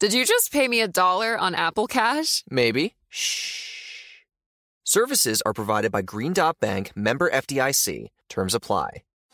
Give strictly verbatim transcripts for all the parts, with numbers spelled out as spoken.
Did you just pay me a dollar on Apple Cash? Maybe. Shh. Services are provided by Green Dot Bank, member F D I C. Terms apply.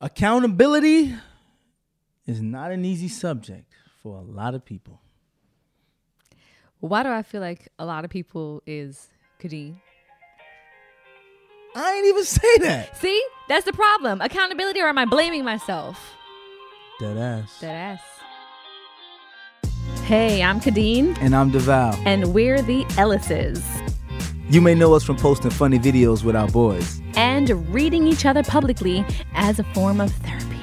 Accountability is not an easy subject for a lot of people. Why do I feel like a lot of people is Kadeem? I ain't even say that. See? That's the problem. Accountability, or am I blaming myself? Dead ass. Dead ass. Hey, I'm Kadeem. And I'm DeVal. And we're the Ellises. You may know us from posting funny videos with our boys. And reading each other publicly as a form of therapy.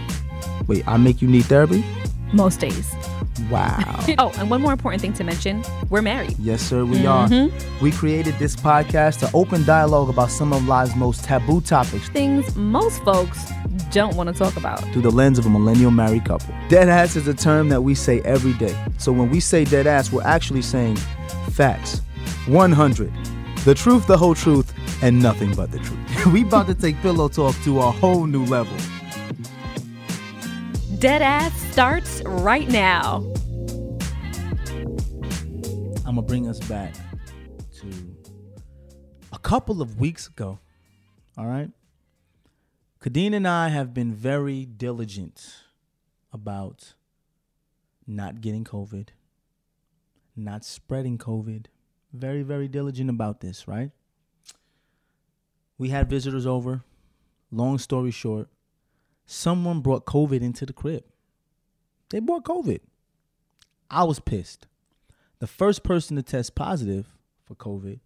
Wait, I make you need therapy? Most days. Wow. Oh, and one more important thing to mention, we're married. Yes, sir, we mm-hmm. are. We created this podcast to open dialogue about some of life's most taboo topics. Things most folks don't want to talk about. Through the lens of a millennial married couple. Deadass is a term that we say every day. So when we say deadass, we're actually saying facts. one hundred. The truth, the whole truth, and nothing but the truth. We about to take Pillow Talk to a whole new level. Deadass starts right now. I'm going to bring us back to a couple of weeks ago. All right? Kadeen and I have been very diligent about not getting COVID, not spreading COVID. Very, very diligent about this, right? We had visitors over. Long story short, someone brought COVID into the crib. They brought COVID. I was pissed. The first person to test positive for COVID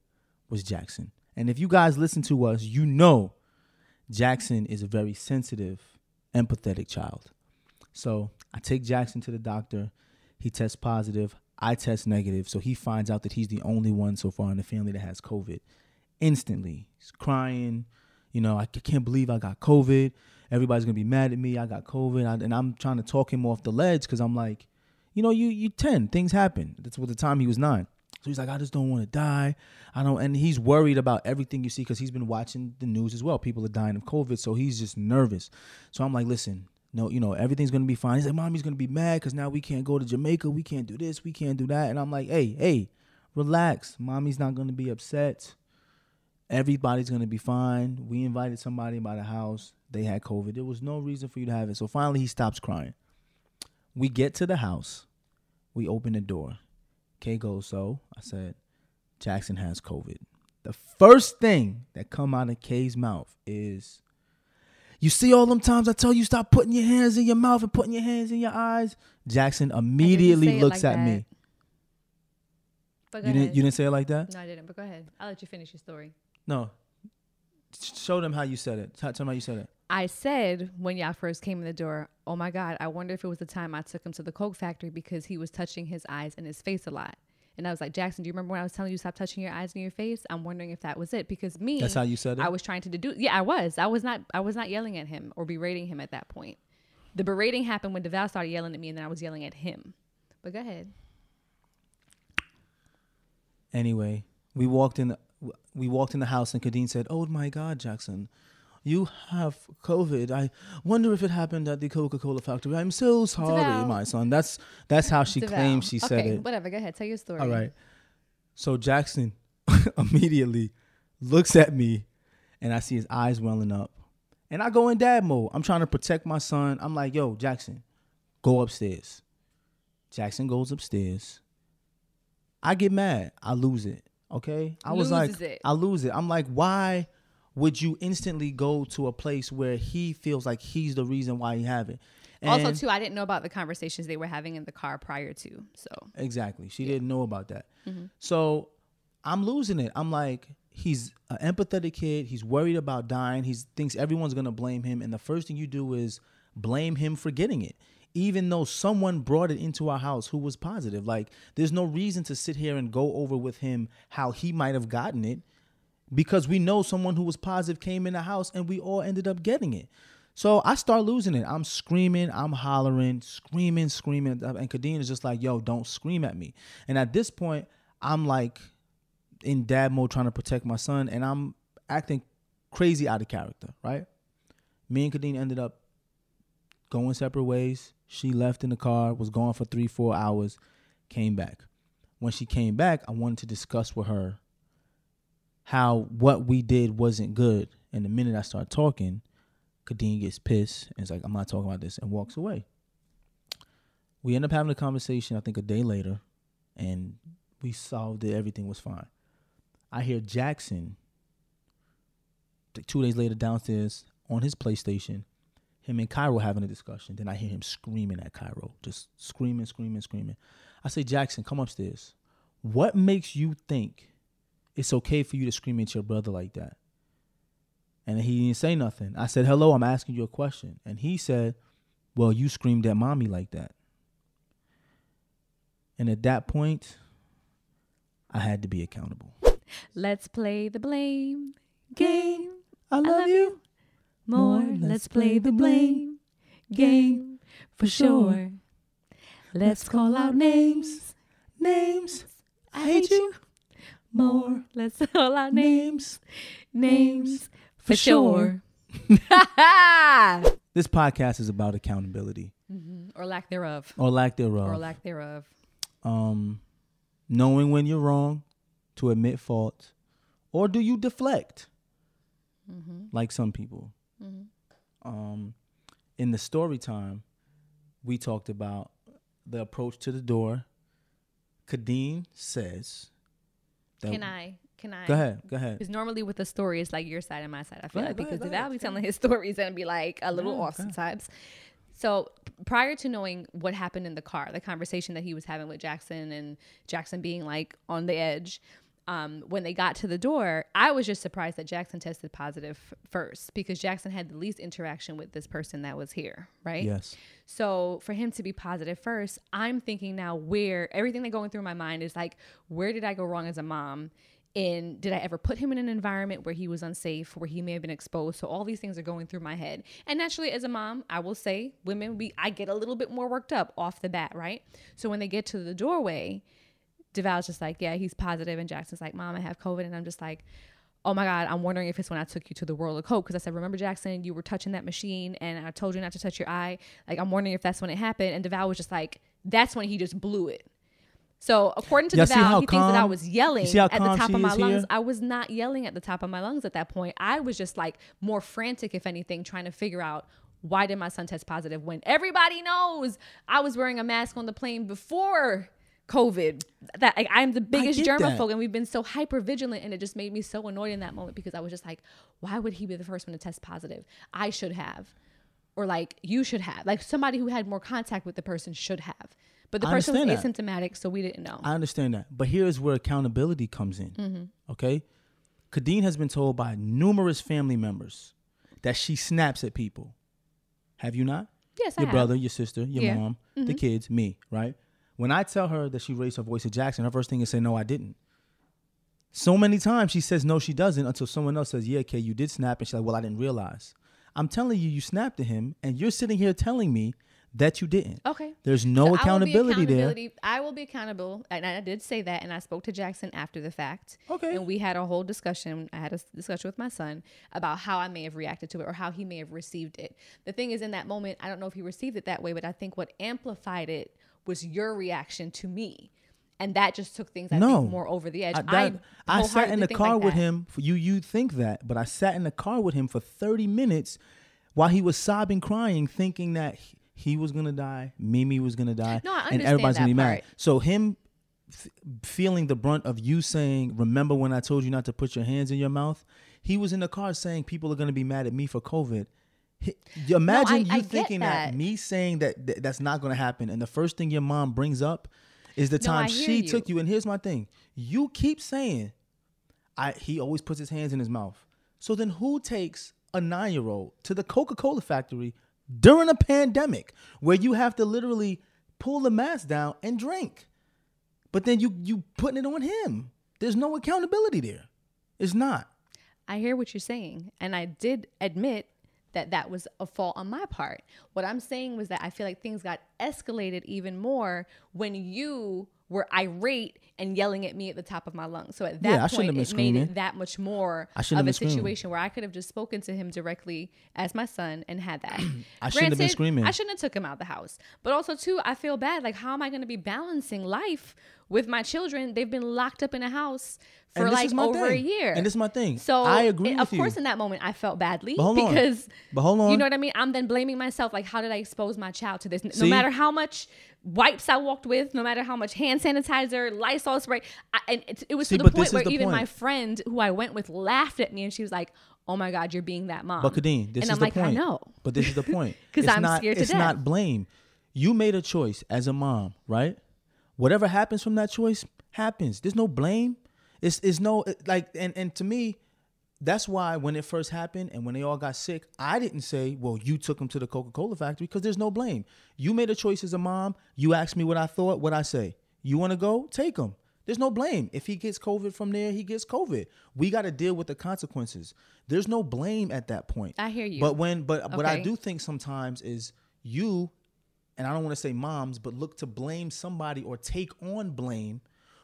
was Jackson. And if you guys listen to us, you know Jackson is a very sensitive, empathetic child. So I take Jackson to the doctor. He tests positive. I test negative, so he finds out that he's the only one so far in the family that has COVID. Instantly, he's crying. You know, I can't believe I got COVID. Everybody's going to be mad at me. I got COVID. I, and I'm trying to talk him off the ledge because I'm like, you know, you you ten. Things happen. That's what the time he was nine. So he's like, I just don't want to die. I don't. And he's worried about everything you see because he's been watching the news as well. People are dying of COVID, so he's just nervous. So I'm like, listen. No, you know, everything's going to be fine. He's like, Mommy's going to be mad because now we can't go to Jamaica. We can't do this. We can't do that. And I'm like, hey, hey, relax. Mommy's not going to be upset. Everybody's going to be fine. We invited somebody by the house. They had COVID. There was no reason for you to have it. So finally, he stops crying. We get to the house. We open the door. Kay goes, so I said, Jackson has COVID. The first thing that come out of Kay's mouth is, you see all them times I tell you stop putting your hands in your mouth and putting your hands in your eyes? Jackson immediately looks like at that. me. But go you, ahead. Didn't, you didn't say it like that? No, I didn't, but go ahead. I'll let you finish your story. No. Show them how you said it. Tell them how you said it. I said when y'all first came in the door, oh my God, I wonder if it was the time I took him to the Coke factory because he was touching his eyes and his face a lot. And I was like, Jackson, do you remember when I was telling you to stop touching your eyes and your face? I'm wondering if that was it because me. That's how you said it? I was trying to deduce. Yeah, I was. I was not I was not yelling at him or berating him at that point. The berating happened when DeVal started yelling at me and then I was yelling at him. But go ahead. Anyway, we walked in the, we walked in the house and Kadeen said, oh my God, Jackson, you have COVID. I wonder if it happened at the Coca-Cola factory. I'm so sorry, DeVal. My son. That's that's how she DeVal. claims she okay, said it. Whatever, go ahead. Tell your story. All right. So Jackson immediately looks at me and I see his eyes welling up. And I go in dad mode. I'm trying to protect my son. I'm like, yo, Jackson, go upstairs. Jackson goes upstairs. I get mad. I lose it. Okay? I was Loses like, it. I lose it. I'm like, why would you instantly go to a place where he feels like he's the reason why he have it? And also, too, I didn't know about the conversations they were having in the car prior to. So exactly. She yeah. didn't know about that. Mm-hmm. So I'm losing it. I'm like, he's an empathetic kid. He's worried about dying. He thinks everyone's going to blame him. And the first thing you do is blame him for getting it, even though someone brought it into our house who was positive. Like, there's no reason to sit here and go over with him how he might have gotten it because we know someone who was positive came in the house and we all ended up getting it. So I start losing it. I'm screaming, I'm hollering, screaming, screaming. And Kadeen is just like, yo, don't scream at me. And at this point, I'm like in dad mode trying to protect my son and I'm acting crazy out of character, right? Me and Kadeen ended up going separate ways. She left in the car, was gone for three, four hours, came back. When she came back, I wanted to discuss with her how what we did wasn't good. And the minute I start talking, Kadeen gets pissed and is like, I'm not talking about this, and walks away. We end up having a conversation, I think a day later, and we solved it. Everything was fine. I hear Jackson two days later downstairs on his PlayStation, him and Cairo having a discussion. Then I hear him screaming at Cairo, just screaming, screaming, screaming. I say, Jackson, come upstairs. What makes you think it's okay for you to scream at your brother like that? And he didn't say nothing. I said, hello, I'm asking you a question. And he said, well, you screamed at mommy like that. And at that point, I had to be accountable. Let's play the blame game. I love, I love you. you more. Let's play the blame game for sure. Let's call out names. Names. I hate you more. Let's call out names. Names for sure. This podcast is about accountability. Mm-hmm. Or lack thereof. Or lack thereof. Or lack thereof. Um, knowing when you're wrong, to admit fault, or do you deflect? Mm-hmm. Like some people. Mm-hmm. Um, in the story time, we talked about the approach to the door. Kadeen says, that "Can I? Can I?" Go ahead. Go ahead. Because normally with a story, it's like your side and my side. I feel ahead, like because DeVal be telling his stories and be like a little yeah, off sometimes. So prior to knowing what happened in the car, the conversation that he was having with Jackson and Jackson being like on the edge. Um, when they got to the door, I was just surprised that Jackson tested positive first because Jackson had the least interaction with this person that was here, right? Yes. So for him to be positive first, I'm thinking now where everything that's going through my mind is like, where did I go wrong as a mom? And did I ever put him in an environment where he was unsafe, where he may have been exposed? So all these things are going through my head. And naturally, as a mom, I will say women, we I get a little bit more worked up off the bat, right? So when they get to the doorway, DeVal's just like, yeah, he's positive. And Jackson's like, mom, I have COVID. And I'm just like, oh my God, I'm wondering if it's when I took you to the World of Coke. Because I said, remember, Jackson, you were touching that machine and I told you not to touch your eye. Like, I'm wondering if that's when it happened. And DeVal was just like, that's when he just blew it. So according to DeVal, he thinks that I was yelling at the top of my lungs. I was not yelling at the top of my lungs at that point. I was just like more frantic, if anything, trying to figure out why did my son test positive when everybody knows I was wearing a mask on the plane before COVID. That like, I'm the biggest germaphobe, and we've been so hyper vigilant, and it just made me so annoyed in that moment because I was just like, why would he be the first one to test positive? I should have, or like you should have, like somebody who had more contact with the person should have. But the person was asymptomatic, so we didn't know. I understand that. But here's where accountability comes in, mm-hmm. okay? Kadeen has been told by numerous family members that she snaps at people. Have you not? Yes, I have. Your brother, your sister, your yeah. mom, mm-hmm. the kids, me, right? When I tell her that she raised her voice at Jackson, her first thing is say, no, I didn't. So many times she says, no, she doesn't, until someone else says, yeah, Kay, you did snap. And she's like, well, I didn't realize. I'm telling you, you snapped at him, and you're sitting here telling me that you didn't. Okay. There's no so accountability, accountability there. I will be accountable. And I did say that. And I spoke to Jackson after the fact. Okay. And we had a whole discussion. I had a discussion with my son about how I may have reacted to it or how he may have received it. The thing is, in that moment, I don't know if he received it that way, but I think what amplified it was your reaction to me. And that just took things, I no, think, more over the edge. I, that, I sat in the car like with that. him. For you, you think that, but I sat in the car with him for thirty minutes while he was sobbing, crying, thinking that... He, He was going to die. Mimi was going to die. No, I understand. And everybody's going to be mad. So him f feeling the brunt of you saying, remember when I told you not to put your hands in your mouth? He was in the car saying people are going to be mad at me for COVID. He, imagine no, I, you I thinking that. that me saying that th that's not going to happen. And the first thing your mom brings up is the no, time she you. took you. And here's my thing. You keep saying, I he always puts his hands in his mouth. So then who takes a nine-year-old to the Coca-Cola factory during a pandemic where you have to literally pull the mask down and drink, but then you you putting it on him? There's no accountability there. It's not. I hear what you're saying, and I did admit that that was a fault on my part. What I'm saying was that I feel like things got escalated even more when you were irate and yelling at me at the top of my lungs. So at that yeah, point, it made it that much more of a situation where I could have just spoken to him directly as my son and had that. I Granted, shouldn't have been screaming. I shouldn't have took him out of the house. But also, too, I feel bad. Like, how am I going to be balancing life with my children? They've been locked up in a house for like over thing. a year. And this is my thing. So I agree and, with Of you. course, in that moment, I felt badly but hold because, on. But hold on. you know what I mean? I'm then blaming myself. Like, how did I expose my child to this? No See? matter how much wipes I walked with, no matter how much hand sanitizer, Lysol spray. I, and it, it was See, to the point where the even point. my friend who I went with laughed at me, and she was like, oh my God, you're being that mom. But Kadeen, this and is I'm the like, point. I know. But this is the point. Because I'm not, scared to it's death. It's not blame. You made a choice as a mom, right? Whatever happens from that choice happens. There's no blame. It's, it's no, it, like, and, and to me, that's why when it first happened and when they all got sick, I didn't say, well, you took them to the Coca-Cola factory, because there's no blame. You made a choice as a mom. You asked me what I thought, what I say. You want to go? Take him. There's no blame. If he gets COVID from there, he gets COVID. We got to deal with the consequences. There's no blame at that point. I hear you. But when, but okay. what I do think sometimes is you, and I don't want to say moms, but look to blame somebody or take on blame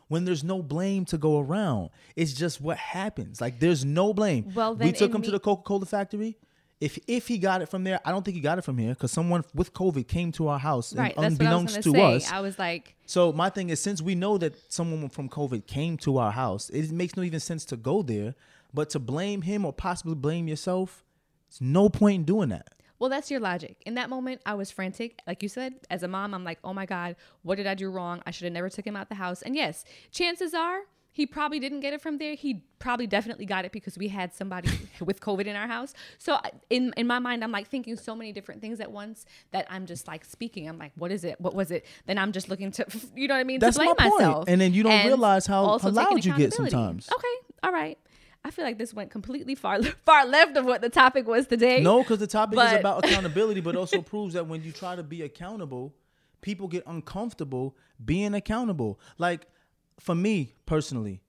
when there's no blame to go around. It's just what happens. Like, there's no blame. Well, then we took him to the Coca-Cola factory. If if he got it from there, I don't think he got it from here, because someone with COVID came to our house, right, and unbeknownst to say. us. I was like, so my thing is, since we know that someone from COVID came to our house, it makes no even sense to go there. But to blame him or possibly blame yourself, there's no point in doing that. Well, that's your logic. In that moment, I was frantic. Like you said, as a mom, I'm like, oh my God, what did I do wrong? I should have never took him out the house. And yes, chances are, he probably didn't get it from there. He probably definitely got it because we had somebody with COVID in our house. So in in my mind, I'm like thinking so many different things at once that I'm just like speaking. I'm like, what is it? What was it? Then I'm just looking to, you know what I mean? That's to blame my point. myself. And then you don't and realize how loud you get sometimes. Okay. All right. I feel like this went completely far far left of what the topic was today. No, because the topic but... is about accountability, but also proves that when you try to be accountable, people get uncomfortable being accountable. Like, for me personally,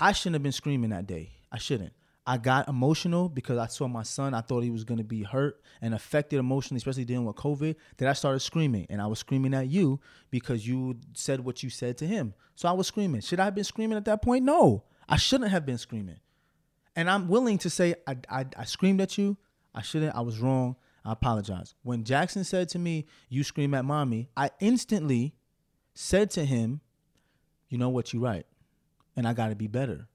I shouldn't have been screaming that day. I shouldn't. I got emotional because I saw my son. I thought he was going to be hurt and affected emotionally, especially dealing with COVID, that I started screaming. And I was screaming at you because you said what you said to him. So I was screaming. Should I have been screaming at that point? No, I shouldn't have been screaming. And I'm willing to say I, I, I screamed at you. I shouldn't. I was wrong. I apologize. When Jackson said to me, you scream at mommy, I instantly said to him, you know what, you're right. And I got to be better.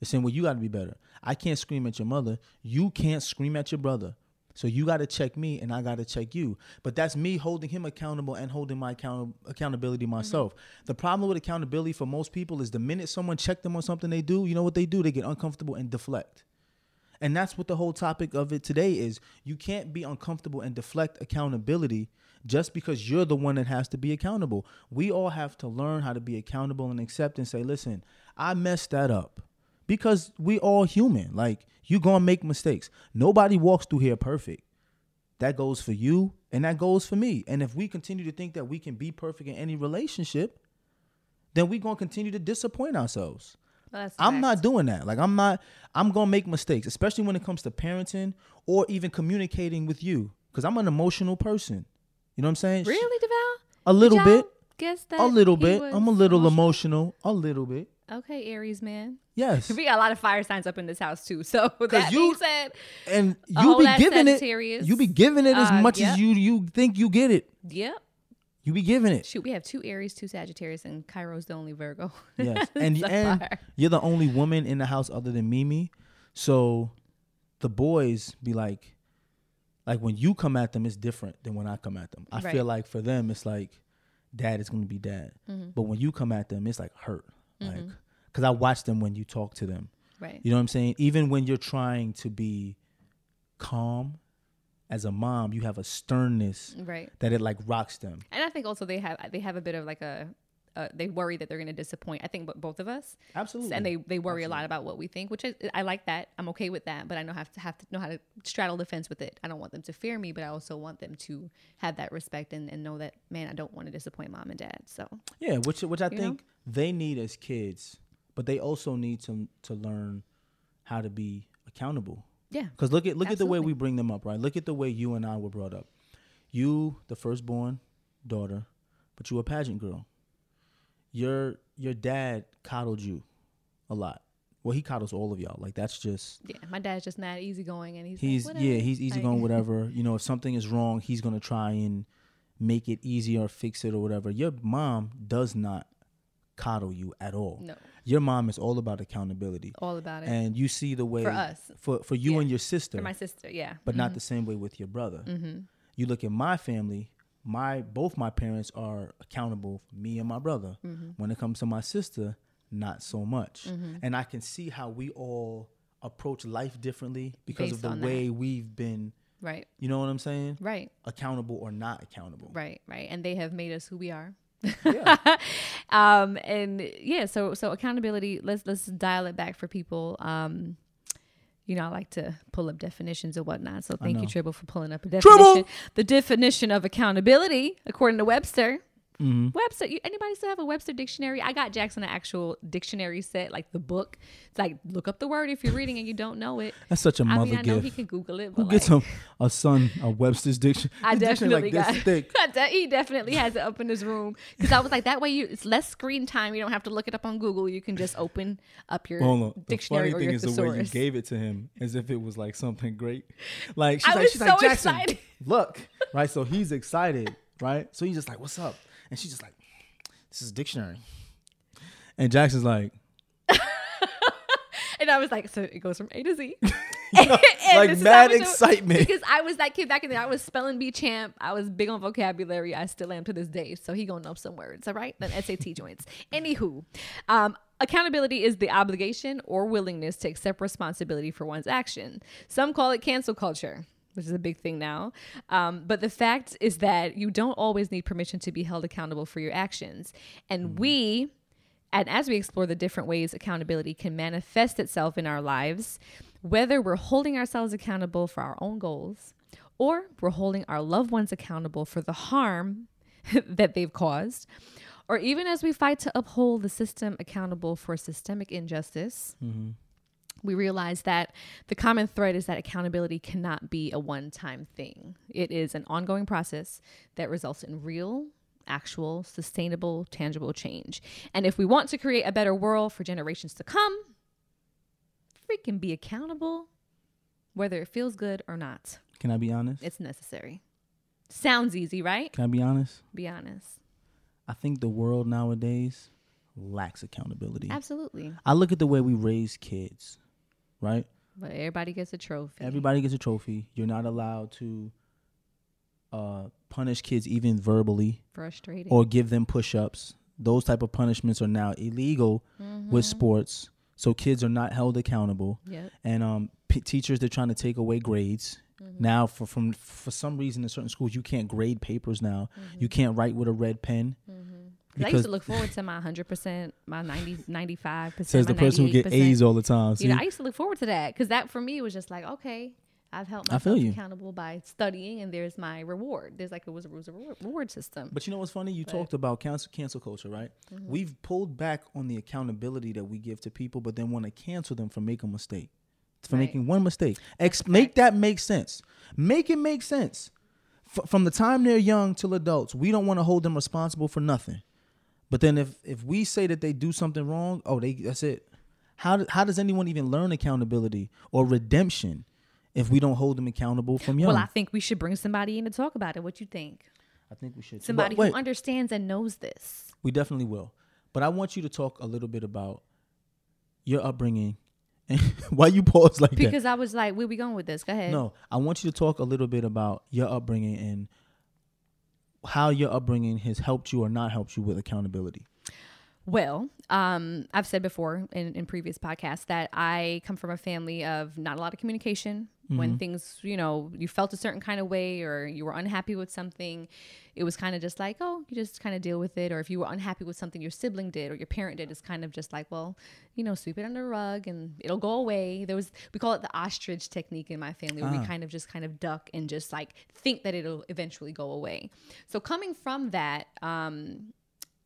It's saying, well, you got to be better. I can't scream at your mother. You can't scream at your brother. So you got to check me and I got to check you. But that's me holding him accountable and holding my account accountability myself. Mm-hmm. The problem with accountability for most people is the minute someone checks them on something they do, you know what they do? They get uncomfortable and deflect. And that's what the whole topic of it today is. You can't be uncomfortable and deflect accountability just because you're the one that has to be accountable. We all have to learn how to be accountable and accept and say, listen, I messed that up, because we all human. Like, you going to make mistakes. Nobody walks through here perfect. That goes for you and that goes for me. And if we continue to think that we can be perfect in any relationship, then we're going to continue to disappoint ourselves. Well, I'm not doing that. Like, I'm not, I'm going to make mistakes, especially when it comes to parenting or even communicating with you, because I'm an emotional person. You know what I'm saying? Really, DeVal? A little bit. Guess that a little bit. I'm a little emotional. emotional. A little bit. Okay, Aries man. Yes. We got a lot of fire signs up in this house too. So that you, being said, and you be giving it. You be giving it as uh, much yep. as you you think you get it. Yep. You be giving it. Shoot, we have two Aries, two Sagittarius, and Cairo's the only Virgo. Yes, and, so and you're the only woman in the house other than Mimi. So the boys be like, like when you come at them, it's different than when I come at them. I right. feel like for them, it's like dad is going to be dad, mm-hmm. but when you come at them, it's like hurt. Like, because I watch them when you talk to them. Right. You know what I'm saying? Even when you're trying to be calm as a mom, you have a sternness right. that it like rocks them. And I think also they have they have a bit of like a, a they worry that they're going to disappoint. I think both of us. Absolutely. And they, they worry Absolutely. a lot about what we think, which is, I like that. I'm okay with that, but I know have to have to know how to straddle the fence with it. I don't want them to fear me, but I also want them to have that respect and, and know that, man, I don't want to disappoint mom and dad. So yeah, which which I you think. Know? They need as kids, but they also need to to learn how to be accountable. Yeah. Because look at look Absolutely. at the way we bring them up, right? Look at the way you and I were brought up. You, the firstborn daughter, but you a pageant girl. Your your dad coddled you a lot. Well, he coddles all of y'all. Like, that's just... Yeah, my dad's just not easygoing, and he's, he's like, whatever. Yeah, he's easygoing, whatever. You know, if something is wrong, he's going to try and make it easier or fix it or whatever. Your mom does not coddle you at all. No. Your mom is all about accountability. All about it. And you see the way for us. For, for you yeah. and your sister. For my sister, yeah. But mm-hmm. not the same way with your brother. Mm-hmm. You look at my family, my both my parents are accountable for me and my brother. Mm-hmm. When it comes to my sister, not so much. Mm-hmm. And I can see how we all approach life differently because Based of the way that. we've been Right. You know what I'm saying? Right. Accountable or not accountable. Right, right. And they have made us who we are. Yeah. um and yeah so so accountability, let's let's dial it back for people. Um you know, I like to pull up definitions and whatnot, so thank you, Tribble, for pulling up a definition. Tribble! The definition of accountability according to Webster. Mm-hmm. Webster, you, anybody still have a Webster dictionary? I got Jackson an actual dictionary set, like the book. It's like, look up the word if you're reading and you don't know it. That's such a mother I mean, I gift. Know he can Google it. But who like, gets a, a son a Webster's dictionary? I definitely like got. Thick. De- he definitely has it up in his room, because I was like, that way you it's less screen time. You don't have to look it up on Google. You can just open up your well, no, dictionary or your thesaurus. The funny thing is the way you gave it to him, as if it was like something great. Like she's I like, was she's so like Jackson, excited. Look, right? So he's excited, right? So he's just like, what's up? And she's just like, this is a dictionary. And Jackson's like. And I was like, so it goes from A to Z. Yeah, like mad excitement. Because I was that kid back in the day. I was spelling bee champ. I was big on vocabulary. I still am to this day. So he going to know some words. All right. Then S A T joints. Anywho. Um, Accountability is the obligation or willingness to accept responsibility for one's action. Some call it cancel culture, which is a big thing now. Um, but the fact is that you don't always need permission to be held accountable for your actions. And we, and as we explore the different ways accountability can manifest itself in our lives, whether we're holding ourselves accountable for our own goals, or we're holding our loved ones accountable for the harm that they've caused, or even as we fight to uphold the system accountable for systemic injustice, mm-hmm. we realize that the common thread is that accountability cannot be a one-time thing. It is an ongoing process that results in real, actual, sustainable, tangible change. And if we want to create a better world for generations to come, freaking be accountable, whether it feels good or not. Can I be honest? It's necessary. Sounds easy, right? Can I be honest? Be honest. I think the world nowadays lacks accountability. Absolutely. I look at the way we raise kids. Right? But everybody gets a trophy. Everybody gets a trophy. You're not allowed to uh, punish kids even verbally. Frustrating. Or give them push-ups. Those type of punishments are now illegal mm-hmm. with sports. So kids are not held accountable. Yep. And um, p- teachers, they're trying to take away grades. Mm-hmm. Now, for from for some reason in certain schools, you can't grade papers now. Mm-hmm. You can't write with a red pen. Mm-hmm. Because I used to look forward to my one hundred percent, my ninety, ninety-five percent, says the person who get A's all the time. See? You know, I used to look forward to that because that for me was just like, okay, I've held myself accountable by studying, and there's my reward. There's like it was a reward, reward system. But you know what's funny? You but talked about cancel cancel culture, right? Mm-hmm. We've pulled back on the accountability that we give to people, but then want to cancel them for making a mistake, for right. making one mistake. Ex- okay. Make that make sense. Make it make sense. F- from the time they're young till adults, we don't want to hold them responsible for nothing. But then if, if we say that they do something wrong, oh, they that's it. How do, how does anyone even learn accountability or redemption if we don't hold them accountable from young? Well, I think we should bring somebody in to talk about it. What you think? I think we should. Somebody who understands and knows this. We definitely will. But I want you to talk a little bit about your upbringing. And why you pause like that? Because I was like, where we going with this? Go ahead. No, I want you to talk a little bit about your upbringing and how your upbringing has helped you or not helped you with accountability. Well, um, I've said before in, in previous podcasts that I come from a family of not a lot of communication. Mm-hmm. When things, you know, you felt a certain kind of way or you were unhappy with something, it was kind of just like, oh, you just kind of deal with it. Or if you were unhappy with something your sibling did or your parent did, it's kind of just like, well, you know, sweep it under the rug and it'll go away. There was, we call it the ostrich technique in my family, where uh-huh. we kind of just kind of duck and just like think that it'll eventually go away. So coming from that, um,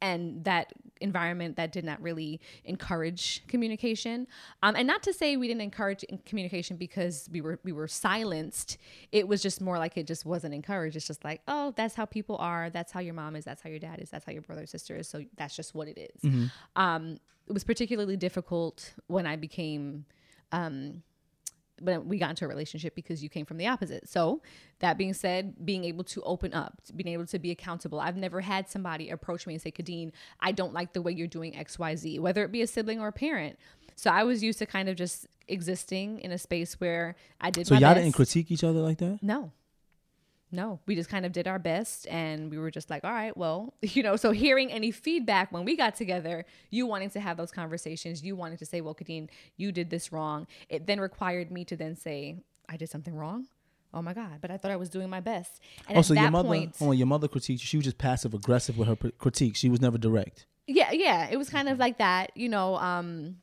and that environment that did not really encourage communication. Um, and not to say we didn't encourage communication because we were we were silenced. It was just more like it just wasn't encouraged. It's just like, oh, that's how people are. That's how your mom is. That's how your dad is. That's how your brother or sister is. So that's just what it is. Mm-hmm. Um, it was particularly difficult when I became... Um, when we got into a relationship, because you came from the opposite. So that being said, being able to open up, being able to be accountable. I've never had somebody approach me and say, Kadeen, I don't like the way you're doing X, Y, Z, whether it be a sibling or a parent. So I was used to kind of just existing in a space where I did my best. So y'all didn't critique each other like that? No. No, we just kind of did our best and we were just like, all right, well, you know, so hearing any feedback when we got together, you wanting to have those conversations, you wanting to say, well, Kadeen, you did this wrong. It then required me to then say, I did something wrong. Oh my God, but I thought I was doing my best. And oh, at so that your mother, point, oh, your mother critiqued you. She was just passive aggressive with her critique. She was never direct. Yeah, yeah. It was kind of like that, you know, um,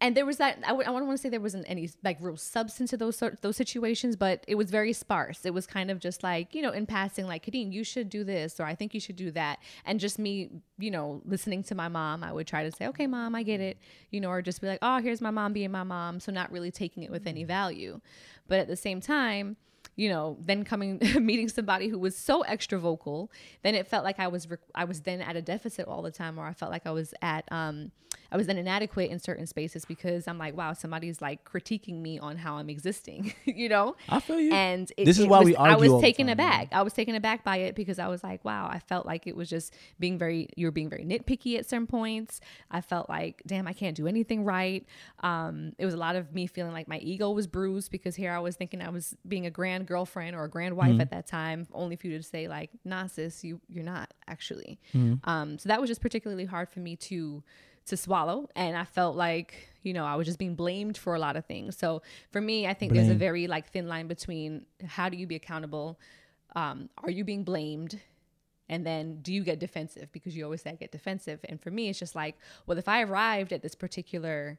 and there was that, I, w- I want to say there wasn't any like real substance to those sort those situations, but it was very sparse. It was kind of just like, you know, in passing, like, Kadeen, you should do this, or I think you should do that. And just me, you know, listening to my mom, I would try to say, okay, mom, I get it. You know, or just be like, oh, here's my mom being my mom. So not really taking it with any value. But at the same time, you know, then coming, meeting somebody who was so extra vocal, then it felt like I was, rec- I was then at a deficit all the time, or I felt like I was at, um, I was then inadequate in certain spaces because I'm like, wow, somebody's like critiquing me on how I'm existing, you know? I feel you. And it, this is it why was, we argue. I was all taken the time, aback. Man. I was taken aback by it because I was like, wow, I felt like it was just being very, you were being very nitpicky at certain points. I felt like, damn, I can't do anything right. Um, it was a lot of me feeling like my ego was bruised because here I was thinking I was being a grand girlfriend or a grand wife mm-hmm. at that time, only for you to say like, nah, sis, you you're not actually. Mm-hmm. Um, so that was just particularly hard for me to to swallow, and I felt like, you know, I was just being blamed for a lot of things. So for me, I think Blame. there's a very like thin line between how do you be accountable, um, are you being blamed, and then do you get defensive? Because you always say I get defensive, and for me, it's just like, well, if I arrived at this particular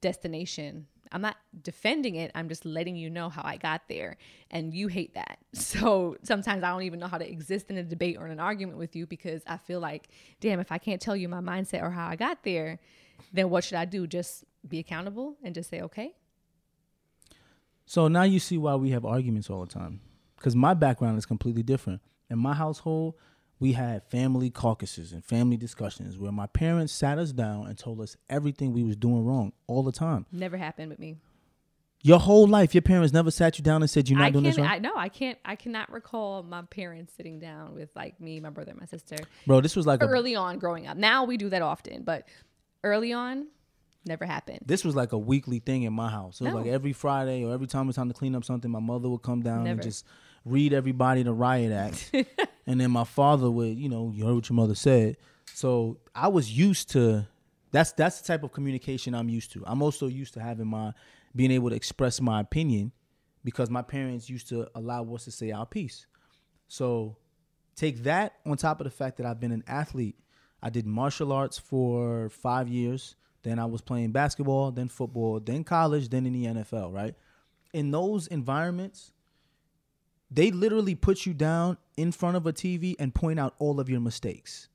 destination, I'm not defending it. I'm just letting you know how I got there, and you hate that. So sometimes I don't even know how to exist in a debate or in an argument with you because I feel like, damn, if I can't tell you my mindset or how I got there, then what should I do? Just be accountable and just say, okay. So now you see why we have arguments all the time, because my background is completely different. In my household, we had family caucuses and family discussions where my parents sat us down and told us everything we was doing wrong all the time. Never happened with me. Your whole life, your parents never sat you down and said, you're not I doing this right? I, no, I can't. I cannot recall my parents sitting down with like me, my brother, my sister. Bro, this was like early a, on growing up. Now we do that often, but early on, never happened. This was like a weekly thing in my house. It was no. like every Friday or every time it's time to clean up something, my mother would come down never. and just read everybody the riot act. And then my father would, you know, you heard what your mother said. So I was used to, that's that's the type of communication I'm used to. I'm also used to having my, being able to express my opinion because my parents used to allow us to say our piece. So Take that on top of the fact that I've been an athlete. I did martial arts for five years. Then I was playing basketball, then football, then college, then in the N F L, right? In those environments, they literally put you down in front of a T V and point out all of your mistakes.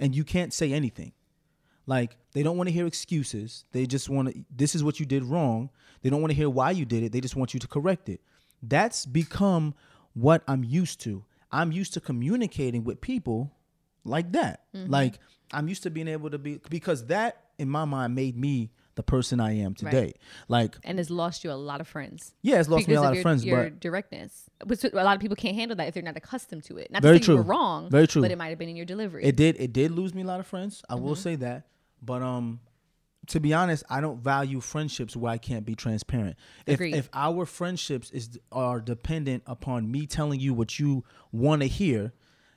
And you can't say anything. Like, they don't want to hear excuses. They just want to, this is what you did wrong. They don't want to hear why you did it. They just want you to correct it. That's become what I'm used to. I'm used to communicating with people like that. Mm-hmm. Like, I'm used to being able to be, because that, in my mind, made me the person I am today. Right. Like, and it's lost you a lot of friends. Yeah, it's lost me a lot of, your, of friends. Your but directness, which a lot of people can't handle that if they're not accustomed to it. Not very to say true. You were wrong. Very true. But it might have been in your delivery. It did. It did lose me a lot of friends. I mm-hmm. will say that. But um, to be honest, I don't value friendships where I can't be transparent. If, if our friendships is are dependent upon me telling you what you want to hear,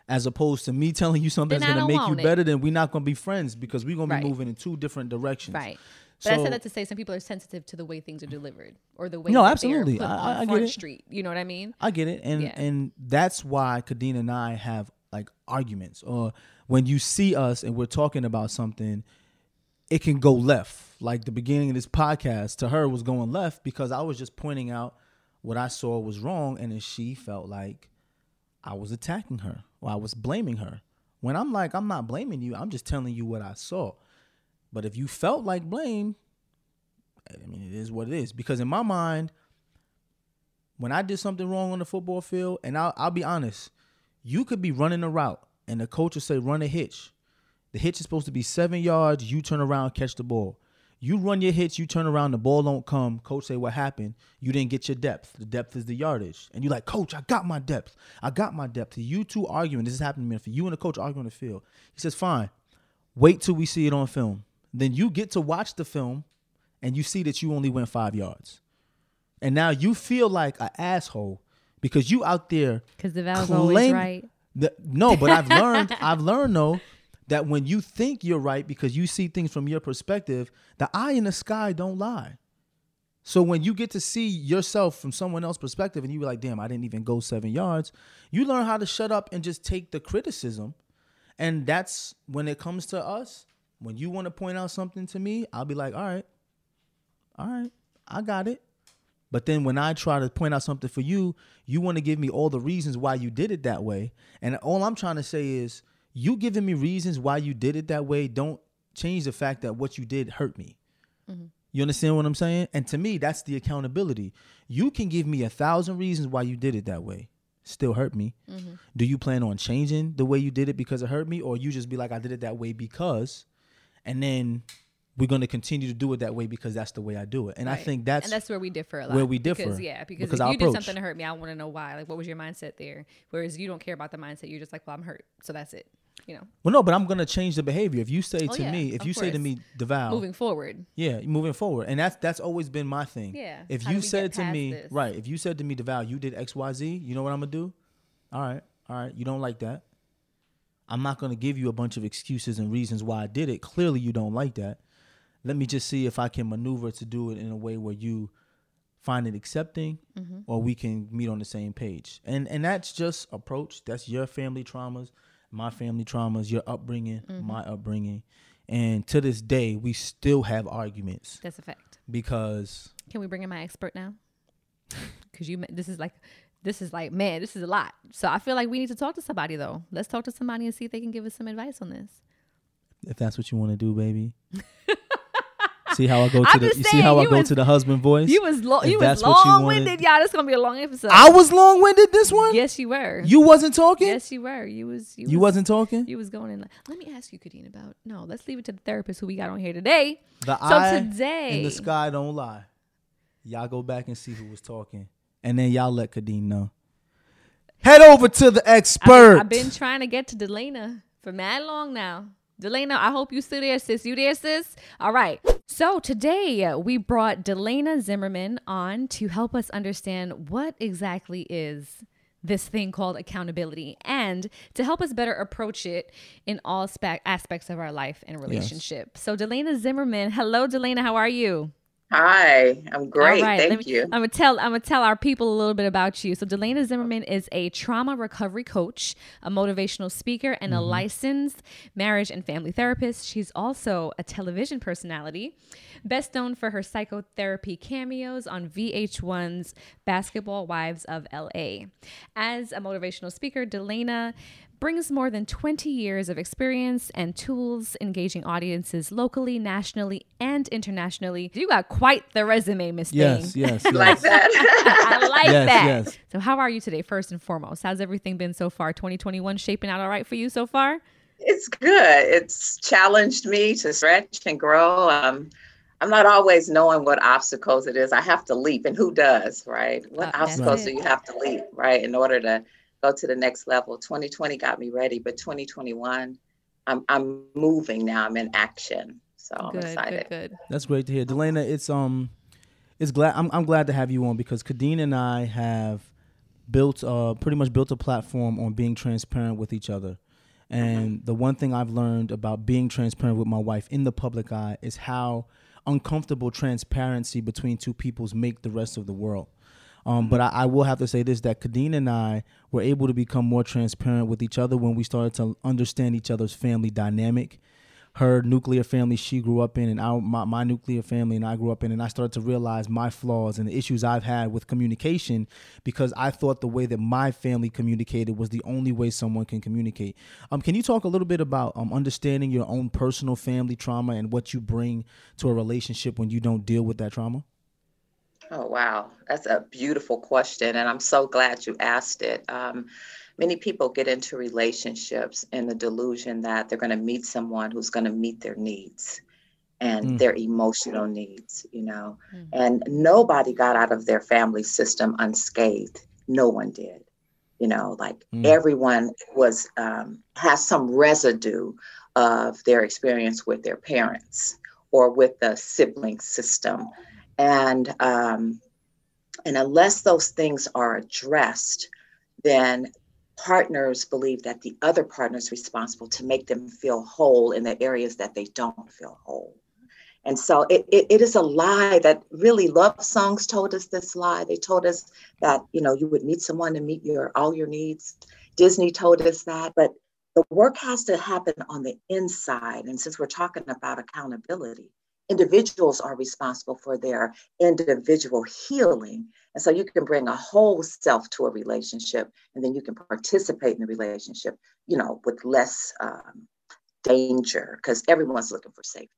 as opposed to me telling you something then that's going to make you it. better, then we're not going to be friends because we're going right. to be moving in two different directions. Right. But so, I said that to say some people are sensitive to the way things are delivered or the way no, absolutely. They are put I, on I Front Street. You know what I mean? I get it. And yeah. and that's why Kadena and I have like arguments. Or when you see us and we're talking about something, it can go left. Like the beginning of this podcast to her was going left because I was just pointing out what I saw was wrong. And then she felt like I was attacking her. Well, I was blaming her. When I'm like, I'm not blaming you. I'm just telling you what I saw. But if you felt like blame, I mean, it is what it is. Because in my mind, when I did something wrong on the football field, and I'll, I'll be honest, you could be running a route, and the coach will say, run a hitch. The hitch is supposed to be seven yards. You turn around, catch the ball. You run your hitch, you turn around, the ball don't come. Coach say, what happened? You didn't get your depth. The depth is the yardage. And you're like, coach, I got my depth. I got my depth. You two arguing. This is happening, man. For you and the coach arguing on the field. He says, fine, wait till we see it on film. Then you get to watch the film and you see that you only went five yards. And now you feel like an asshole because you out there. Because the val's always right. The, no, but I've learned, I've learned though, that when you think you're right because you see things from your perspective, the eye in the sky don't lie. So when you get to see yourself from someone else's perspective and you were like, damn, I didn't even go seven yards, you learn how to shut up and just take the criticism. And that's when it comes to us. When you want to point out something to me, I'll be like, all right, all right, I got it. But then when I try to point out something for you, you want to give me all the reasons why you did it that way. And all I'm trying to say is, you giving me reasons why you did it that way don't change the fact that what you did hurt me. Mm-hmm. You understand what I'm saying? And to me, that's the accountability. You can give me a thousand reasons why you did it that way. Still hurt me. Mm-hmm. Do you plan on changing the way you did it because it hurt me? Or you just be like, I did it that way because, and then we're going to continue to do it that way because that's the way I do it. And right. I think that's... And that's where we differ a lot. Where we differ. Because, yeah, because, because if you approach. did something to hurt me, I want to know why. Like, what was your mindset there? Whereas you don't care about the mindset. You're just like, well, I'm hurt. So that's it. You know. Well, no, but I'm going to change the behavior. If you say oh, to yeah, me, if you course. say to me, DeVal. Moving forward. Yeah, moving forward. And that's that's always been my thing. Yeah. If How you said to me, this? right, if you said to me, DeVal, you did X, Y, Z, you know what I'm going to do? All right, all right, you don't like that. I'm not going to give you a bunch of excuses and reasons why I did it. Clearly, you don't like that. Let me just see if I can maneuver to do it in a way where you find it accepting mm-hmm. or we can meet on the same page. And and that's just approach. That's your family traumas. My family traumas, your upbringing, mm-hmm. my upbringing. And to this day, we still have arguments. That's a fact. Because... Can we bring in my expert now? Because you, this is like, this is like, man, this is a lot. So I feel like we need to talk to somebody, though. Let's talk to somebody and see if they can give us some advice on this. If that's what you want to do, baby. See how I go to the, you see how I go to the husband voice? You was, lo- you was long-winded. Y'all, this going to be a long episode. I was long-winded this one? Yes, you were. You wasn't talking? Yes, you were. You was. You, you was, wasn't talking? You was going in. Like, let me ask you, Kadena, about, no, let's leave it to the therapist who we got on here today. The so eye today, in the sky don't lie. Y'all go back and see who was talking. And then y'all let Kadena know. Head over to the expert. I've been trying to get to Delena for mad long now. Delena, I hope you still there, sis. You there, sis? All right. So today we brought Delena Zimmerman on to help us understand what exactly is this thing called accountability and to help us better approach it in all spe- aspects of our life and relationship. Yes. So Delena Zimmerman, hello, Delena. How are you? Hi, I'm great. Right, Thank me, you. I'm gonna tell I'm gonna tell our people a little bit about you. So Delena Zimmerman is a trauma recovery coach, a motivational speaker, and mm-hmm. a licensed marriage and family therapist. She's also a television personality, best known for her psychotherapy cameos on V H one's Basketball Wives of L A. As a motivational speaker, Delena brings more than twenty years of experience and tools engaging audiences locally, nationally, and internationally. You got quite the resume, Miss Yes, Thing. Yes, yes. like that. I like yes, that. Yes. So how are you today, first and foremost? How's everything been so far? twenty twenty-one shaping out all right for you so far? It's good. It's challenged me to stretch and grow. Um, I'm not always knowing what obstacles it is. I have to leap, and who does, right? What oh, obstacles do you have to leap, right, in order to go to the next level? twenty twenty got me ready, but twenty twenty-one, I'm I'm moving now. I'm in action, so I'm good, excited. Good, good. That's great to hear, Delena. It's um, it's glad I'm I'm glad to have you on, because Kadeen and I have built uh pretty much built a platform on being transparent with each other, and mm-hmm. the one thing I've learned about being transparent with my wife in the public eye is how uncomfortable transparency between two peoples make the rest of the world. Um, but I, I will have to say this, that Kadeen and I were able to become more transparent with each other when we started to understand each other's family dynamic, her nuclear family she grew up in, and our, my, my nuclear family and I grew up in. And I started to realize my flaws and the issues I've had with communication, because I thought the way that my family communicated was the only way someone can communicate. Um, can you talk a little bit about um, understanding your own personal family trauma and what you bring to a relationship when you don't deal with that trauma? Oh, wow. That's a beautiful question. And I'm so glad you asked it. Um, many people get into relationships in the delusion that they're going to meet someone who's going to meet their needs and mm. their emotional needs, you know, mm. and nobody got out of their family system unscathed. No one did. You know, like mm. everyone was um, has some residue of their experience with their parents or with the sibling system. And um, and unless those things are addressed, then partners believe that the other partner is responsible to make them feel whole in the areas that they don't feel whole. And so it, it, it is a lie that really love songs told us this lie. They told us that, you know, you would meet someone to meet your all your needs. Disney told us that. But the work has to happen on the inside. And since we're talking about accountability, individuals are responsible for their individual healing. And so you can bring a whole self to a relationship, and then you can participate in the relationship, you know, with less um, danger, because everyone's looking for safety.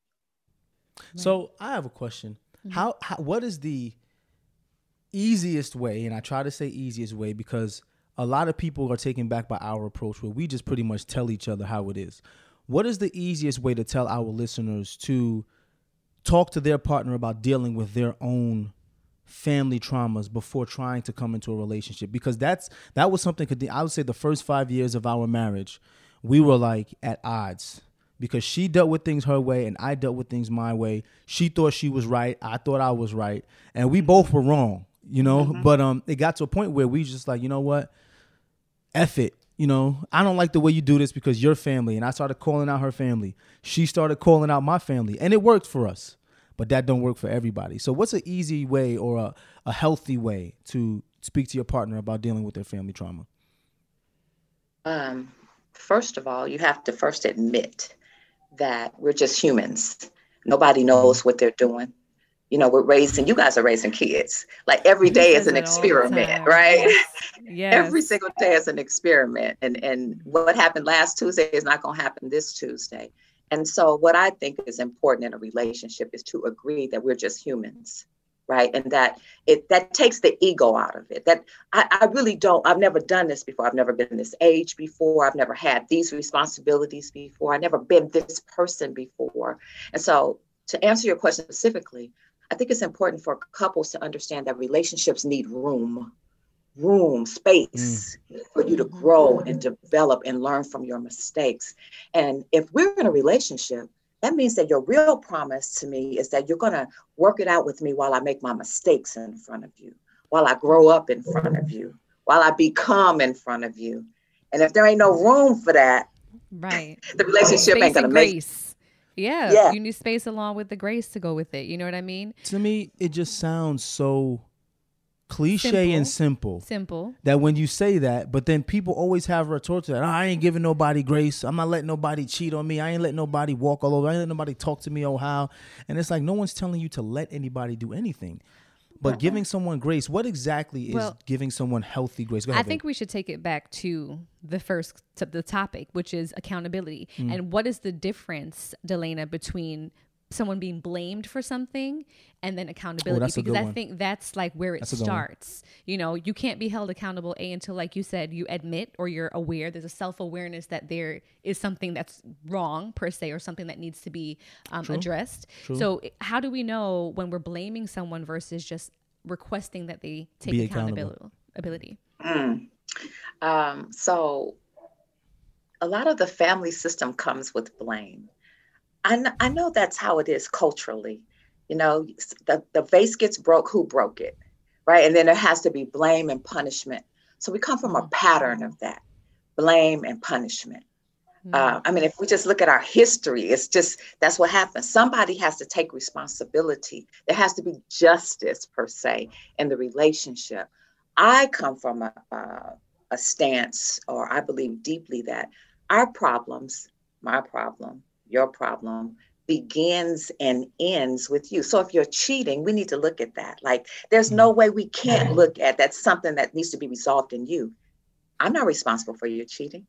So I have a question. Mm-hmm. How, how, what is the easiest way? And I try to say easiest way, because a lot of people are taken back by our approach where we just pretty much tell each other how it is. What is the easiest way to tell our listeners to talk to their partner about dealing with their own family traumas before trying to come into a relationship? Because that's that was something, I would say the first five years of our marriage, we were like at odds, because she dealt with things her way and I dealt with things my way. She thought she was right. I thought I was right. And we both were wrong, you know, mm-hmm. but um, it got to a point where we just like, you know what? F it. You know, I don't like the way you do this because you're family. And I started calling out her family. She started calling out my family, and it worked for us, but that don't work for everybody. So what's an easy way or a, a healthy way to speak to your partner about dealing with their family trauma? Um, first of all, you have to first admit that we're just humans. Nobody knows what they're doing. You know, we're raising, you guys are raising kids. Like every day is an experiment, right? Yes. Yes. Every single day is an experiment. And, and what happened last Tuesday is not going to happen this Tuesday. And so what I think is important in a relationship is to agree that we're just humans, right? And that it that takes the ego out of it. That I, I really don't, I've never done this before. I've never been this age before. I've never had these responsibilities before. I've never been this person before. And so to answer your question specifically, I think it's important for couples to understand that relationships need room, room, space mm. for you to grow and develop and learn from your mistakes. And if we're in a relationship, that means that your real promise to me is that you're going to work it out with me while I make my mistakes in front of you, while I grow up in front of you, while I become in front of you. And if there ain't no room for that, right, the relationship ain't going to make it. Yeah, yeah. You need space along with the grace to go with it. You know what I mean? To me, it just sounds so cliche simple. and simple. Simple. That when you say that, but then people always have retort to that. Oh, I ain't giving nobody grace. I'm not letting nobody cheat on me. I ain't letting nobody walk all over. I ain't letting nobody talk to me. Oh, how? And it's like, no one's telling you to let anybody do anything. But giving someone grace, what exactly is well, giving someone healthy grace? Go ahead, I think babe. we should take it back to the first, to the topic, which is accountability. Mm-hmm. And what is the difference, Delena, between someone being blamed for something and then accountability? Oh, that's because a good I one. think that's like where it that's starts. You know, you can't be held accountable A until, like you said, you admit or you're aware. There's a self-awareness that there is something that's wrong per se, or something that needs to be um, True. addressed. True. So how do we know when we're blaming someone versus just requesting that they take be accountability? accountability? Mm. Um, so a lot of the family system comes with blame. I know, I know that's how it is culturally. You know, the, the vase gets broke, who broke it, right? And then there has to be blame and punishment. So we come from a pattern of that, blame and punishment. Mm-hmm. Uh, I mean, if we just look at our history, it's just, that's what happens. Somebody has to take responsibility. There has to be justice per se in the relationship. I come from a, a, a stance, or I believe deeply that our problems, my problem, your problem begins and ends with you. So if you're cheating, we need to look at that. Like, there's no way we can't look at that's something that needs to be resolved in you. I'm not responsible for your cheating.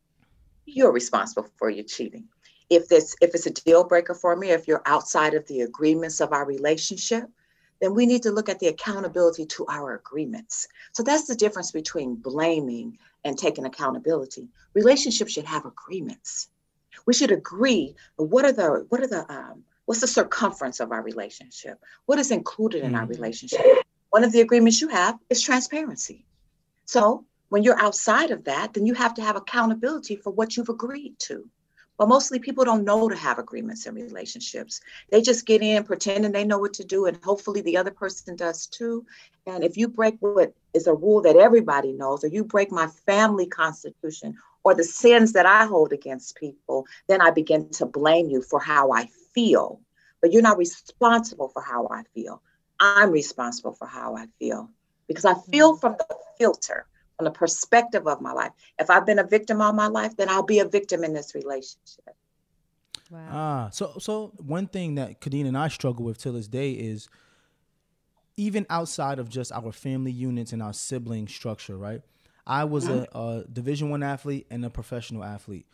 You're responsible for your cheating. If this, if it's a deal breaker for me, if you're outside of the agreements of our relationship, then we need to look at the accountability to our agreements. So that's the difference between blaming and taking accountability. Relationships should have agreements. We should agree. What are the what are the um, what's the circumference of our relationship? What is included in our relationship? One of the agreements you have is transparency. So when you're outside of that, then you have to have accountability for what you've agreed to. But mostly people don't know to have agreements in relationships. They just get in pretending they know what to do, and hopefully the other person does too. And if you break what is a rule that everybody knows, or you break my family constitution, or the sins that I hold against people, then I begin to blame you for how I feel. But you're not responsible for how I feel. I'm responsible for how I feel, because I feel from the filter, from the perspective of my life. If I've been a victim all my life, then I'll be a victim in this relationship. Wow. Ah, so so one thing that Kadeen and I struggle with till this day is, even outside of just our family units and our sibling structure, right? I was a, a Division One athlete and a professional athlete.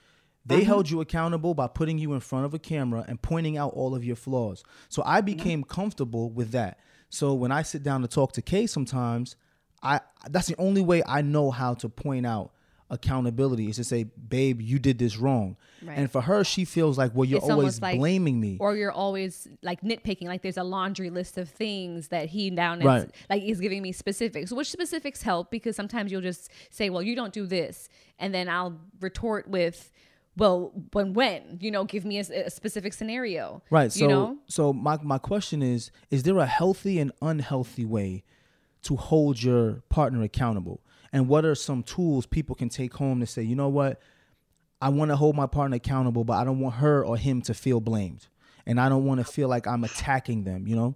They mm-hmm. held you accountable by putting you in front of a camera and pointing out all of your flaws. So I became mm-hmm. comfortable with that. So when I sit down to talk to Kay sometimes, I that's the only way I know how to point out accountability, is to say, babe, you did this wrong. Right. And for her, she feels like, well, you're it's always like, blaming me. Or you're always like nitpicking, like there's a laundry list of things that he now knows, right. like he's giving me specifics, which specifics help, because sometimes you'll just say, well, you don't do this. And then I'll retort with, well, when, when, you know, give me a, a specific scenario. Right. So, you know? so my, my question is, is there a healthy and unhealthy way to hold your partner accountable? And what are some tools people can take home to say, you know what, I want to hold my partner accountable, but I don't want her or him to feel blamed. And I don't want to feel like I'm attacking them, you know?